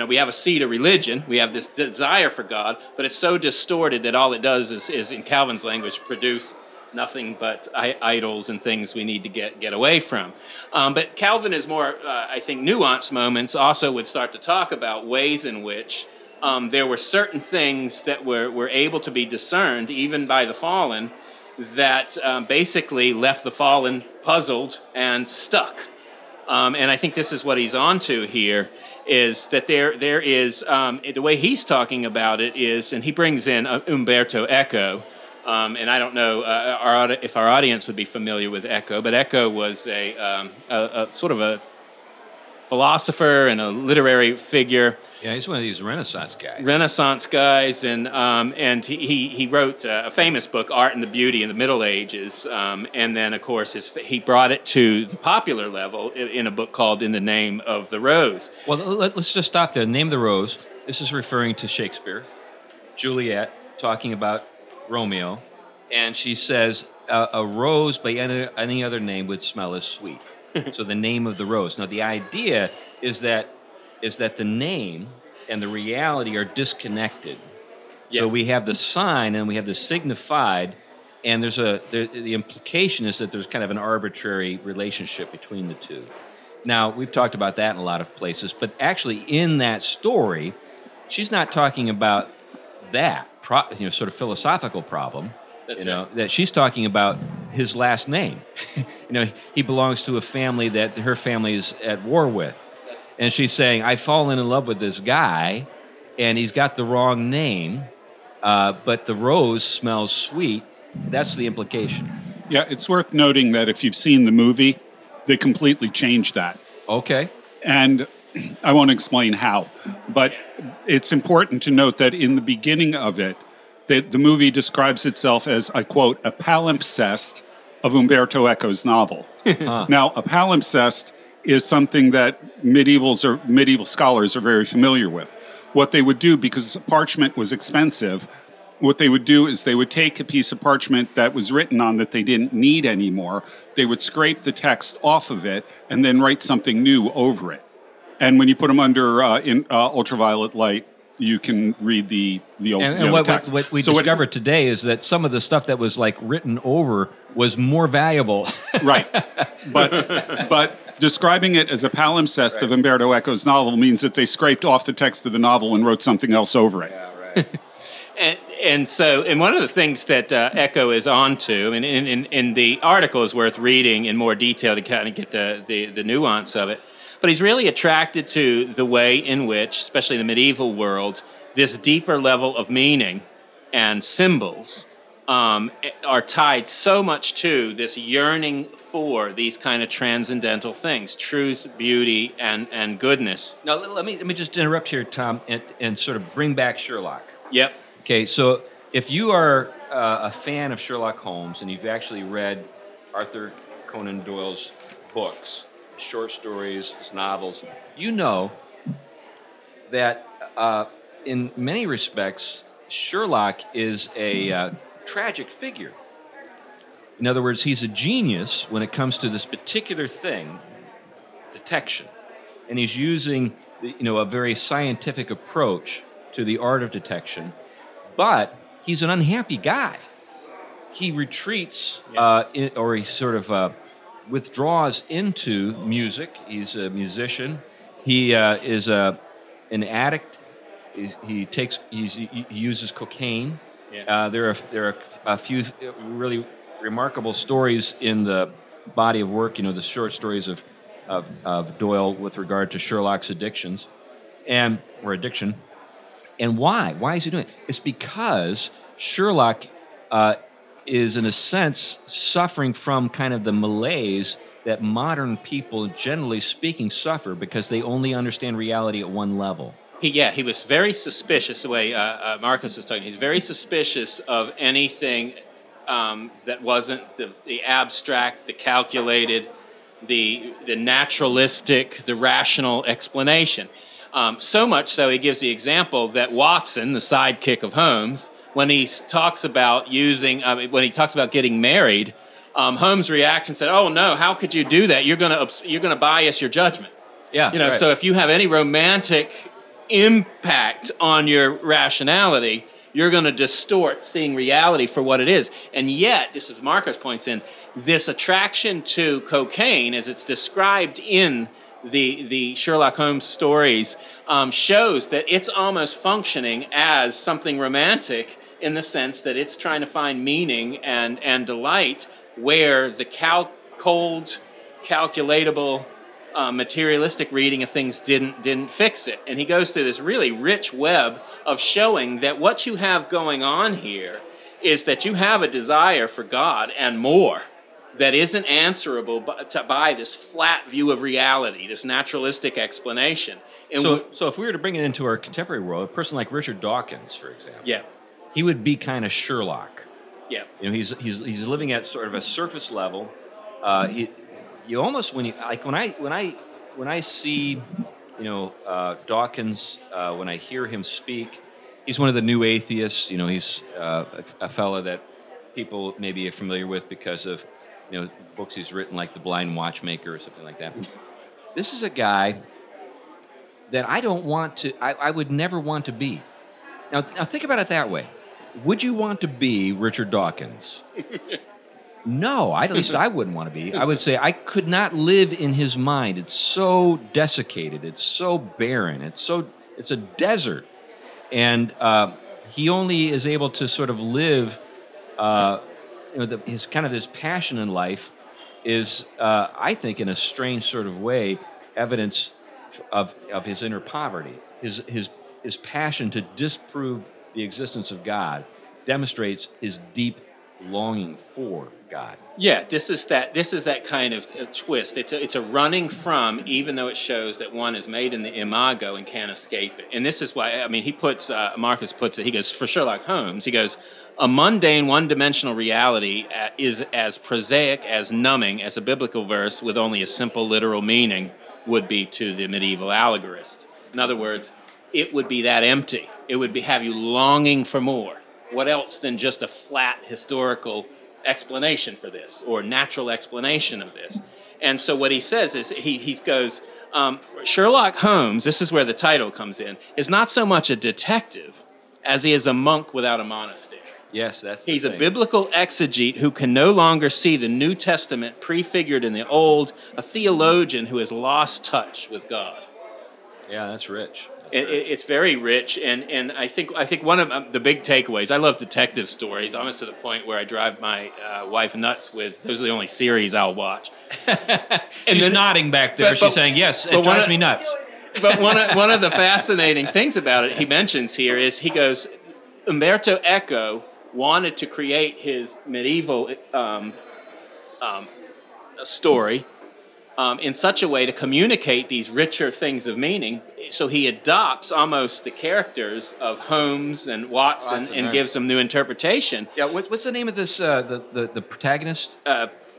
we have a seed of religion, we have this desire for God, but it's so distorted that all it does is in Calvin's language, produce nothing but idols and things we need to get away from. But Calvin is more, I think, nuanced moments also would start to talk about ways in which there were certain things that were able to be discerned, even by the fallen, that basically left the fallen puzzled and stuck. And I think this is what he's onto here, is that there is, the way he's talking about it is, and he brings in Umberto Eco, and I don't know if our audience would be familiar with Eco, but Eco was a sort of a philosopher and a literary figure. Yeah, he's one of these Renaissance guys, and he wrote a famous book, Art and the Beauty in the Middle Ages, and then, of course, he brought it to the popular level in a book called In the Name of the Rose. Well, let's just stop there. Name of the Rose, this is referring to Shakespeare, Juliet, talking about Romeo, and she says, a rose by any other name would smell as sweet. So the name of the rose. Now the idea is that the name and the reality are disconnected. Yep. So we have the sign and we have the signified, and the implication is that there's kind of an arbitrary relationship between the two. Now we've talked about that in a lot of places, but actually in that story, she's not talking about that sort of philosophical problem. That's right. That she's talking about his last name. He belongs to a family that her family is at war with. And she's saying, I've fallen in love with this guy, and he's got the wrong name, but the rose smells sweet. That's the implication. Yeah, it's worth noting that if you've seen the movie, they completely changed that. Okay. And I won't explain how, but it's important to note that in the beginning of it, the movie describes itself as, I quote, a palimpsest of Umberto Eco's novel. Now, a palimpsest is something that medieval scholars are very familiar with. What they would do, because parchment was expensive, what they would do is they would take a piece of parchment that was written on that they didn't need anymore, they would scrape the text off of it, and then write something new over it. And when you put them under ultraviolet light, you can read the old text. And what we discovered today is that some of the stuff that was like written over was more valuable. Right. But describing it as a palimpsest of Umberto Eco's novel means that they scraped off the text of the novel and wrote something else over it. Yeah, right. And one of the things that Eco is on to, and in the article is worth reading in more detail to kind of get the nuance of it, but he's really attracted to the way in which, especially in the medieval world, this deeper level of meaning and symbols are tied so much to this yearning for these kind of transcendental things, truth, beauty, and goodness. Now, let me just interrupt here, Tom, and sort of bring back Sherlock. Yep. Okay, so If you are a fan of Sherlock Holmes and you've actually read Arthur Conan Doyle's books, short stories, his novels, you know that in many respects, Sherlock is a tragic figure. In other words, he's a genius when it comes to this particular thing, detection. And he's using, you know, a very scientific approach to the art of detection. But he's an unhappy guy. He retreats, withdraws into music. He's a musician. He is an addict. He uses cocaine. Yeah. There are a few really remarkable stories in the body of work. You know, the short stories of Doyle with regard to Sherlock's addictions, or addiction. And why? Why is he doing it? It's because Sherlock is, in a sense, suffering from kind of the malaise that modern people, generally speaking, suffer because they only understand reality at one level. He was very suspicious, the way Marcus was talking. He's very suspicious of anything that wasn't the abstract, the calculated, the naturalistic, the rational explanation. So much so, he gives the example that Watson, the sidekick of Holmes, when he talks about getting married, Holmes reacts and said, "Oh no, how could you do that? You're gonna bias your judgment." Yeah, you know. Right. So if you have any romantic impact on your rationality, you're going to distort seeing reality for what it is. And yet, this is Marcus points in this attraction to cocaine, as it's described in the Sherlock Holmes stories, shows that it's almost functioning as something romantic in the sense that it's trying to find meaning and delight where the cold, calculatable, materialistic reading of things didn't fix it. And he goes through this really rich web of showing that what you have going on here is that you have a desire for God and more that isn't answerable by this flat view of reality, this naturalistic explanation. And so if we were to bring it into our contemporary world, a person like Richard Dawkins, for example, he would be kind of Sherlock. Yeah, you know, he's living at sort of a surface level. You almost when I see, you know, Dawkins, when I hear him speak, he's one of the new atheists. You know, he's a fella that people maybe are familiar with because of, you know, books he's written like The Blind Watchmaker or something like that. This is a guy that I would never want to be. Now think about it that way. Would you want to be Richard Dawkins? No, at least I wouldn't want to be. I would say I could not live in his mind. It's so desiccated. It's so barren. It's a desert. And he only is able to sort of live, his kind of his passion in life is, I think, in a strange sort of way, evidence of his inner poverty. His passion to disprove the existence of God demonstrates his deep longing for God. Yeah, this is that kind of twist. It's a running from, even though it shows that one is made in the imago and can't escape it. And this is why, I mean, Marcus puts it, he goes, for Sherlock Holmes, he goes, a mundane, one-dimensional reality is as prosaic, as numbing as a biblical verse with only a simple literal meaning would be to the medieval allegorist. In other words, it would be that empty. It would be have you longing for more. What else than just a flat historical explanation for this, or natural explanation of this? And so what he says is, he goes, Sherlock Holmes, this is where the title comes in, is not so much a detective as he is a monk without a monastery. Yes, that's the thing. He's a biblical exegete who can no longer see the New Testament prefigured in the Old, a theologian who has lost touch with God. Yeah, that's rich. It's very rich, and I think one of the big takeaways, I love detective stories, almost to the point where I drive my wife nuts with, those are the only series I'll watch. And she's nodding back there, she's saying, yes, it drives me nuts. But one of the fascinating things about it he mentions here is, he goes, Umberto Eco wanted to create his medieval story in such a way to communicate these richer things of meaning. So he adopts almost the characters of Holmes and Watson and gives them new interpretation. Yeah, what's the name of this, the protagonist?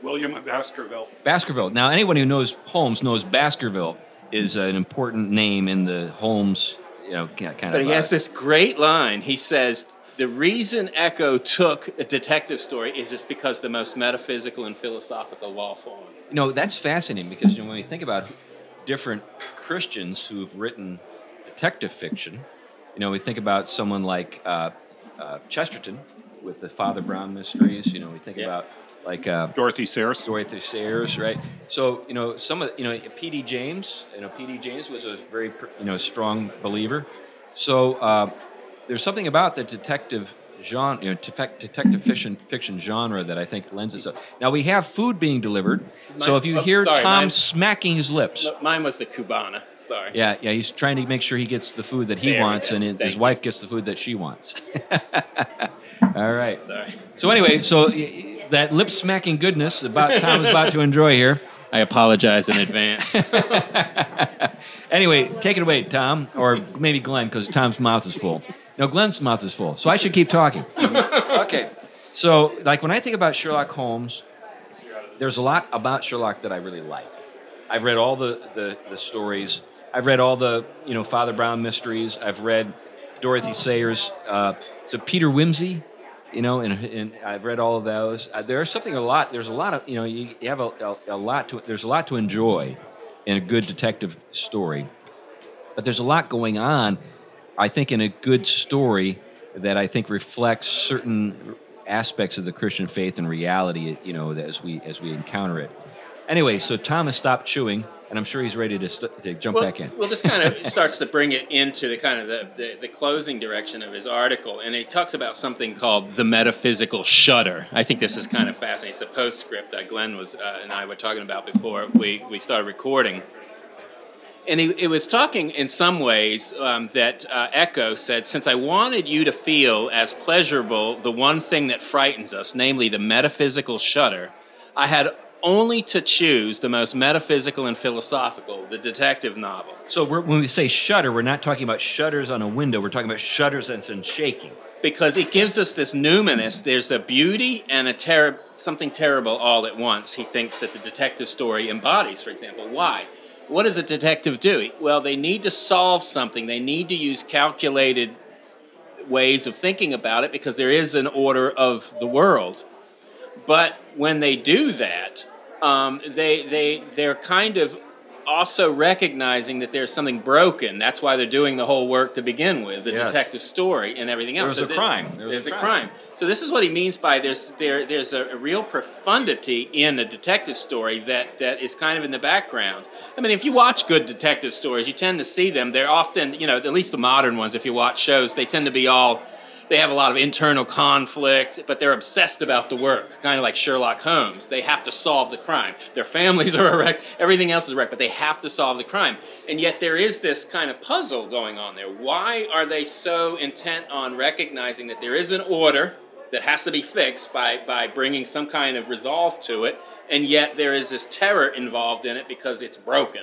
William Baskerville. Baskerville. Now, anyone who knows Holmes knows Baskerville is an important name in the Holmes, you know, kind of... But he has this great line. He says, the reason Eco took a detective story is it's because the most metaphysical and philosophical law form. You know, that's fascinating because, you know, when you think about different Christians who've written detective fiction, you know, we think about someone like Chesterton with the Father Brown mysteries, you know, we think about... like Dorothy Sayers. Dorothy Sayers, right? So, you know, some of, you know, P.D. James, you know, P.D. James was a very, you know, strong believer. So there's something about the detective genre, you know, detective fiction genre that I think lends itself. Now, we have food being delivered. So if you hear Tom smacking his lips. No, mine was the Cubana, sorry. Yeah, he's trying to make sure he gets the food that he wants and his wife gets the food that she wants. All right. Sorry. So anyway, that lip-smacking goodness about Tom is about to enjoy here. I apologize in advance. Anyway, take it away, Tom, or maybe Glenn, because Tom's mouth is full. No, Glenn's mouth is full, so I should keep talking. Okay. So, like, when I think about Sherlock Holmes, there's a lot about Sherlock that I really like. I've read all the stories. I've read all the, you know, Father Brown mysteries. I've read Dorothy Sayers. So Peter Wimsey. You know, and I've read all of those. There's a lot of, you know, you have a lot to, there's a lot to enjoy in a good detective story. But there's a lot going on, I think, in a good story that I think reflects certain aspects of the Christian faith and reality, you know, as we encounter it. Anyway, so Tom has stopped chewing, and I'm sure he's ready to jump back in. Well, this kind of starts to bring it into the kind of the closing direction of his article, and he talks about something called the metaphysical shudder. I think this is kind of fascinating. It's a postscript that Glenn was and I were talking about before we started recording. And he was talking in some ways that Eco said, since I wanted you to feel as pleasurable the one thing that frightens us, namely the metaphysical shudder, I had only to choose the most metaphysical and philosophical, the detective novel. So when we say shudder, we're not talking about shutters on a window. We're talking about shutters as in shaking. Because it gives us this numinous, there's a beauty and a something terrible all at once, he thinks, that the detective story embodies, for example. Why? What does a detective do? Well, they need to solve something. They need to use calculated ways of thinking about it because there is an order of the world. But when they do that, they're kind of also recognizing that there's something broken. That's why they're doing the whole work to begin with, the detective story and everything else. There's a crime. So this is what he means by there's a real profundity in a detective story that is kind of in the background. I mean, if you watch good detective stories, you tend to see them. They're often, you know, at least the modern ones, if you watch shows, they tend to be all... They have a lot of internal conflict, but they're obsessed about the work, kind of like Sherlock Holmes. They have to solve the crime. Their families are a wreck. Everything else is a wreck, but they have to solve the crime. And yet there is this kind of puzzle going on there. Why are they so intent on recognizing that there is an order that has to be fixed by bringing some kind of resolve to it, and yet there is this terror involved in it because it's broken?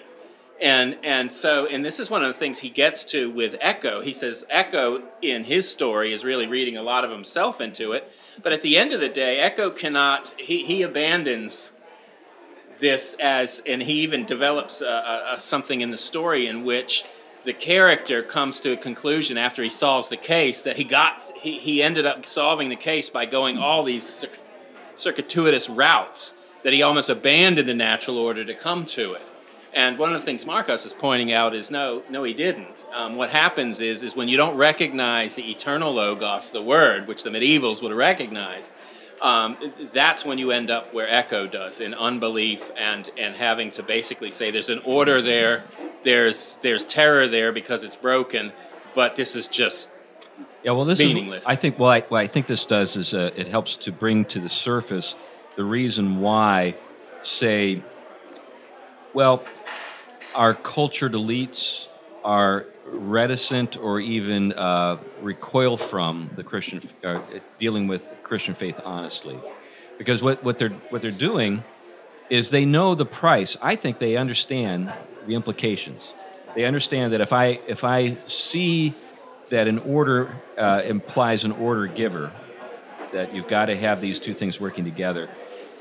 And this is one of the things he gets to with Eco. He says Eco in his story is really reading a lot of himself into it. But at the end of the day, Eco cannot, he abandons this as, and he even develops something in the story in which the character comes to a conclusion after he solves the case that he ended up solving the case by going all these circuitous routes that he almost abandoned the natural order to come to it. And one of the things Marcos is pointing out is no, he didn't. What happens is when you don't recognize the eternal logos, the word, which the medievals would have recognized, that's when you end up where Eco does, in unbelief and having to basically say there's an order there, there's terror there because it's broken, but this is just this meaningless. I think this does is it helps to bring to the surface the reason why, say... Well, our cultured elites are reticent or even recoil from the Christian dealing with Christian faith honestly, because what they're doing is they know the price. I think they understand the implications. They understand that if I see that an order implies an order giver, that you've got to have these two things working together,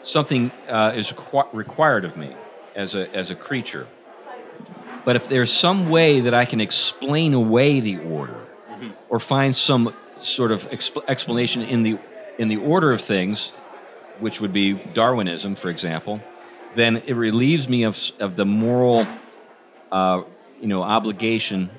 something is required of me as a creature. But if there's some way that I can explain away the order, mm-hmm. or find some sort of explanation in the order of things, which would be Darwinism, for example, then it relieves me of the moral, obligation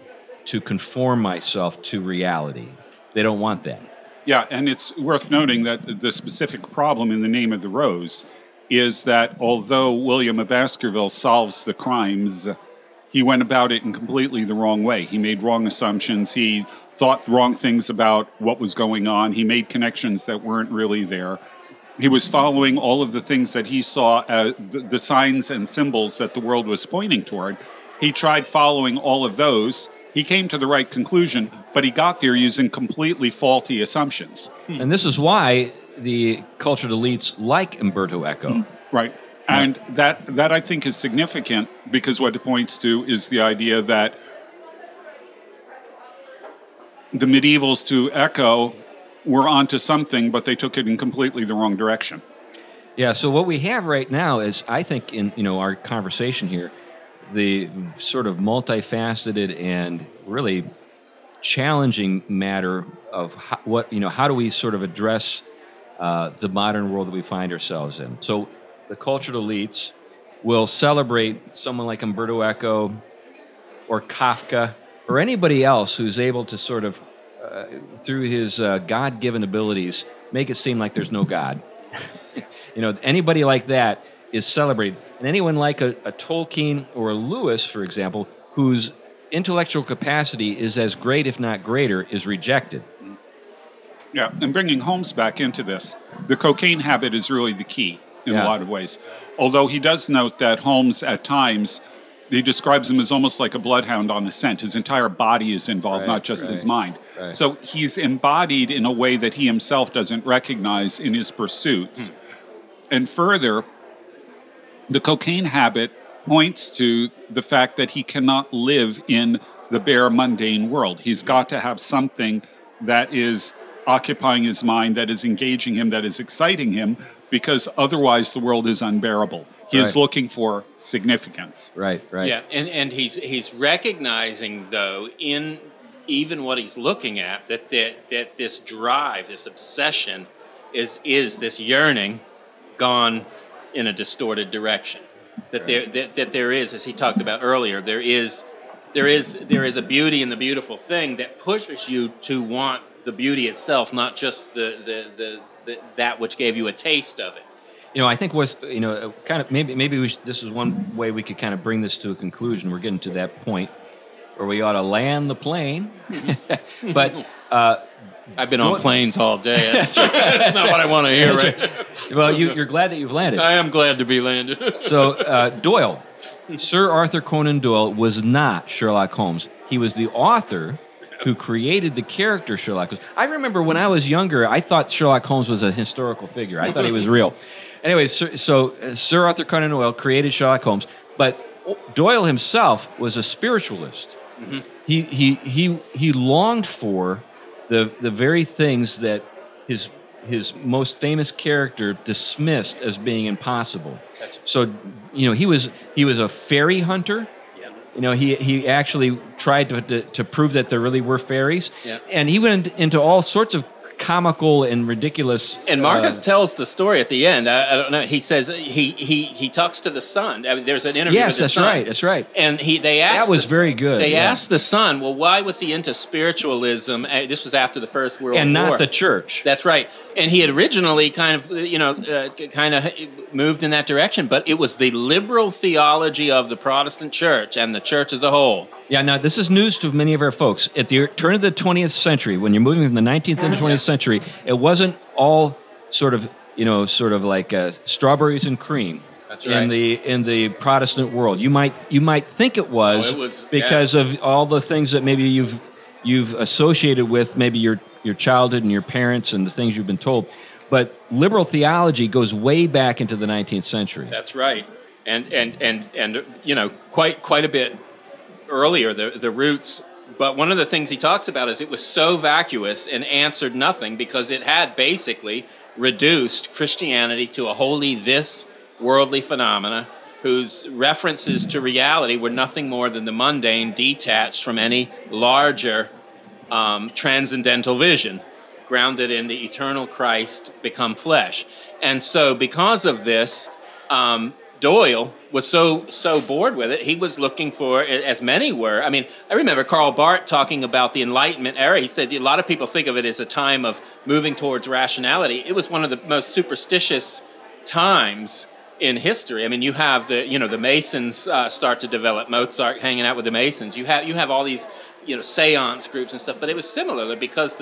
to conform myself to reality. They don't want that. Yeah, and it's worth noting that the specific problem in The Name of the Rose is that although William Baskerville solves the crimes, he went about it in completely the wrong way. He made wrong assumptions. He thought wrong things about what was going on. He made connections that weren't really there. He was following all of the things that he saw, the signs and symbols that the world was pointing toward. He tried following all of those. He came to the right conclusion, but he got there using completely faulty assumptions. And this is why the cultured elites like Umberto Eco. Right. And that I think is significant, because what it points to is the idea that the medievals to Eco were onto something, but they took it in completely the wrong direction. Yeah, so what we have right now is, I think, in our conversation here, the sort of multifaceted and really challenging matter of how do we sort of address the modern world that we find ourselves in. So the cultured elites will celebrate someone like Umberto Eco or Kafka or anybody else who's able to sort of, through his God-given abilities, make it seem like there's no God. Anybody like that is celebrated. And anyone like a Tolkien or a Lewis, for example, whose intellectual capacity is as great, if not greater, is rejected. Yeah, and bringing Holmes back into this, the cocaine habit is really the key in a lot of ways. Although he does note that Holmes, at times, he describes him as almost like a bloodhound on a scent. His entire body is involved, not just his mind. Right. So he's embodied in a way that he himself doesn't recognize in his pursuits. And further, the cocaine habit points to the fact that he cannot live in the bare mundane world. He's got to have something that is occupying his mind, that is engaging him, that is exciting him, because otherwise the world is unbearable. He is looking for significance. Right. Yeah, and he's recognizing, though, in even what he's looking at, that this drive, this obsession, is this yearning gone in a distorted direction. There is, as he talked about earlier, there is a beauty in the beautiful thing that pushes you to want the beauty itself, not just the that which gave you a taste of it. I think was, kind of maybe we should, this is one way we could kind of bring this to a conclusion. We're getting to that point where we ought to land the plane. But I've been on planes all day. That's not what I want to hear. Right? Well, you're glad that you've landed. I am glad to be landed. So Doyle, Sir Arthur Conan Doyle, was not Sherlock Holmes. He was the author who created the character Sherlock Holmes. I remember when I was younger, I thought Sherlock Holmes was a historical figure. I thought he was real. Anyway, so Sir Arthur Conan Doyle created Sherlock Holmes, but Doyle himself was a spiritualist. Mm-hmm. He longed for the very things that his most famous character dismissed as being impossible. So, he was a fairy hunter. He actually tried to prove that there really were fairies, and he went into all sorts of comical and ridiculous. And Marcus tells the story at the end. I don't know. He says he talks to the son. I mean, there's an interview. Yes, with the son. That's right. And they asked. That was very good. They asked the son, "Well, why was he into spiritualism?" This was after the First World War, and not the church. That's right. And he had originally kind of moved in that direction, but it was the liberal theology of the Protestant church and the church as a whole. Yeah, now this is news to many of our folks. At the turn of the 20th century, when you're moving from the 19th into the 20th century, it wasn't all sort of like strawberries and cream. That's right. In the Protestant world. You might think it was, because of all the things that maybe you've associated with maybe your childhood and your parents and the things you've been told. But liberal theology goes way back into the 19th century. That's right, and you know, quite a bit earlier, the roots. But one of the things he talks about is it was so vacuous and answered nothing because it had basically reduced Christianity to a wholly this worldly phenomena whose references to reality were nothing more than the mundane, detached from any larger transcendental vision, grounded in the eternal Christ become flesh. And so because of this, Doyle was so bored with it, he was looking for, as many were, I mean, I remember Karl Barth talking about the Enlightenment era. He said a lot of people think of it as a time of moving towards rationality. It was one of the most superstitious times in history. I mean, you have the Masons start to develop, Mozart hanging out with the Masons. You have all these, seance groups and stuff, but it was similar because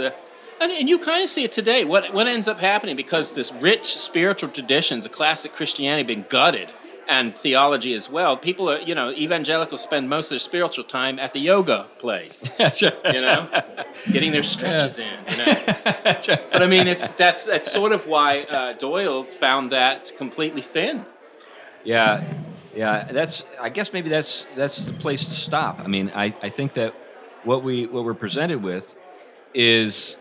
and you kind of see it today. What ends up happening, because this rich spiritual traditions of classic Christianity been gutted, and theology as well. People are, evangelicals spend most of their spiritual time at the yoga place, getting their stretches in. But I mean, that's sort of why Doyle found that completely thin. Yeah. I guess maybe that's the place to stop. I mean, I think that what we're presented with is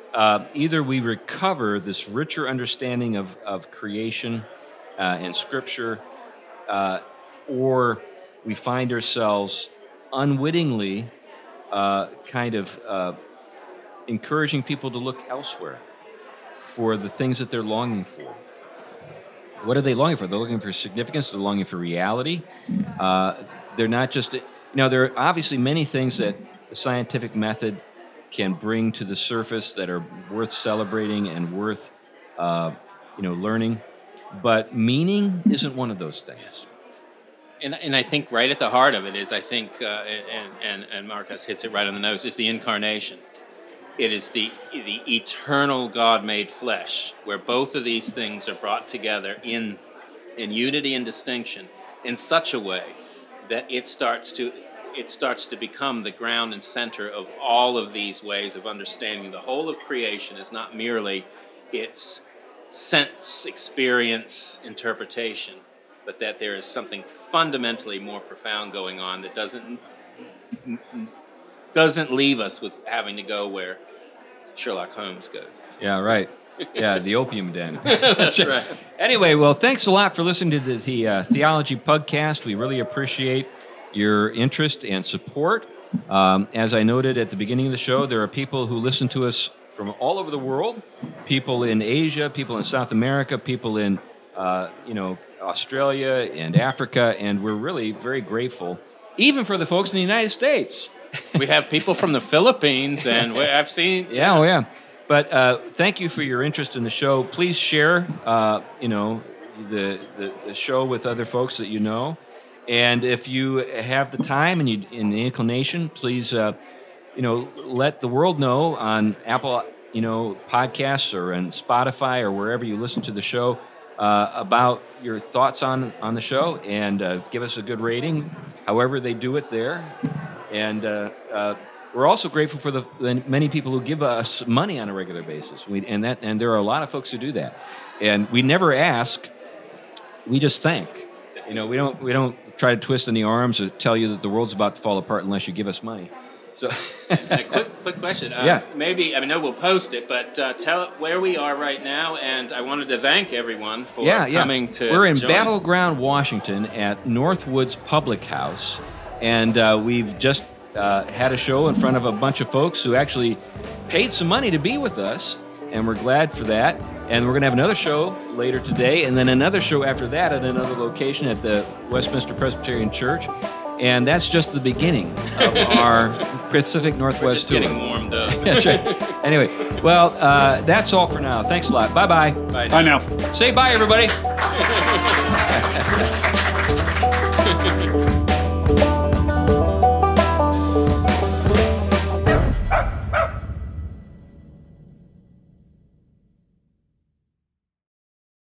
either we recover this richer understanding of creation and Scripture, or we find ourselves unwittingly encouraging people to look elsewhere for the things that they're longing for. What are they longing for? They're looking for significance. They're longing for reality. They're not just... there are obviously many things that the scientific method can bring to the surface that are worth celebrating and worth, learning. But meaning isn't one of those things. And I think right at the heart of it is, and Marcus hits it right on the nose, is the incarnation. It is the eternal God made flesh, where both of these things are brought together in unity and distinction in such a way that it starts to become the ground and center of all of these ways of understanding. The whole of creation is not merely its sense, experience, interpretation, but that there is something fundamentally more profound going on that doesn't leave us with having to go where Sherlock Holmes goes. Yeah, right. Yeah, the opium den. That's right. Anyway, well, thanks a lot for listening to the Theology Podcast. We really appreciate your interest and support. As I noted at the beginning of the show, there are people who listen to us from all over the world, people in Asia, people in South America, people in, Australia and Africa, and we're really very grateful, even for the folks in the United States. We have people from the Philippines, and I've seen... Yeah, oh yeah. But thank you for your interest in the show. Please share, the show with other folks that you know. And if you have the time and the inclination, please, let the world know on Apple, podcasts or on Spotify or wherever you listen to the show about your thoughts on the show, and give us a good rating, however they do it there. And we're also grateful for the many people who give us money on a regular basis. And there are a lot of folks who do that. And we never ask, we just thank. We don't try to twist any arms or tell you that the world's about to fall apart unless you give us money. So, and a quick question. Maybe I know we'll post it, but tell where we are right now. And I wanted to thank everyone for coming to. We're in Battleground, Washington, at Northwoods Public House, and we've just had a show in front of a bunch of folks who actually paid some money to be with us, and we're glad for that. And we're going to have another show later today, and then another show after that at another location at the Westminster Presbyterian Church. And that's just the beginning of our Pacific Northwest tour. Just getting warmed up. That's right. Anyway, well, that's all for now. Thanks a lot. Bye-bye. Bye now. Say bye, everybody.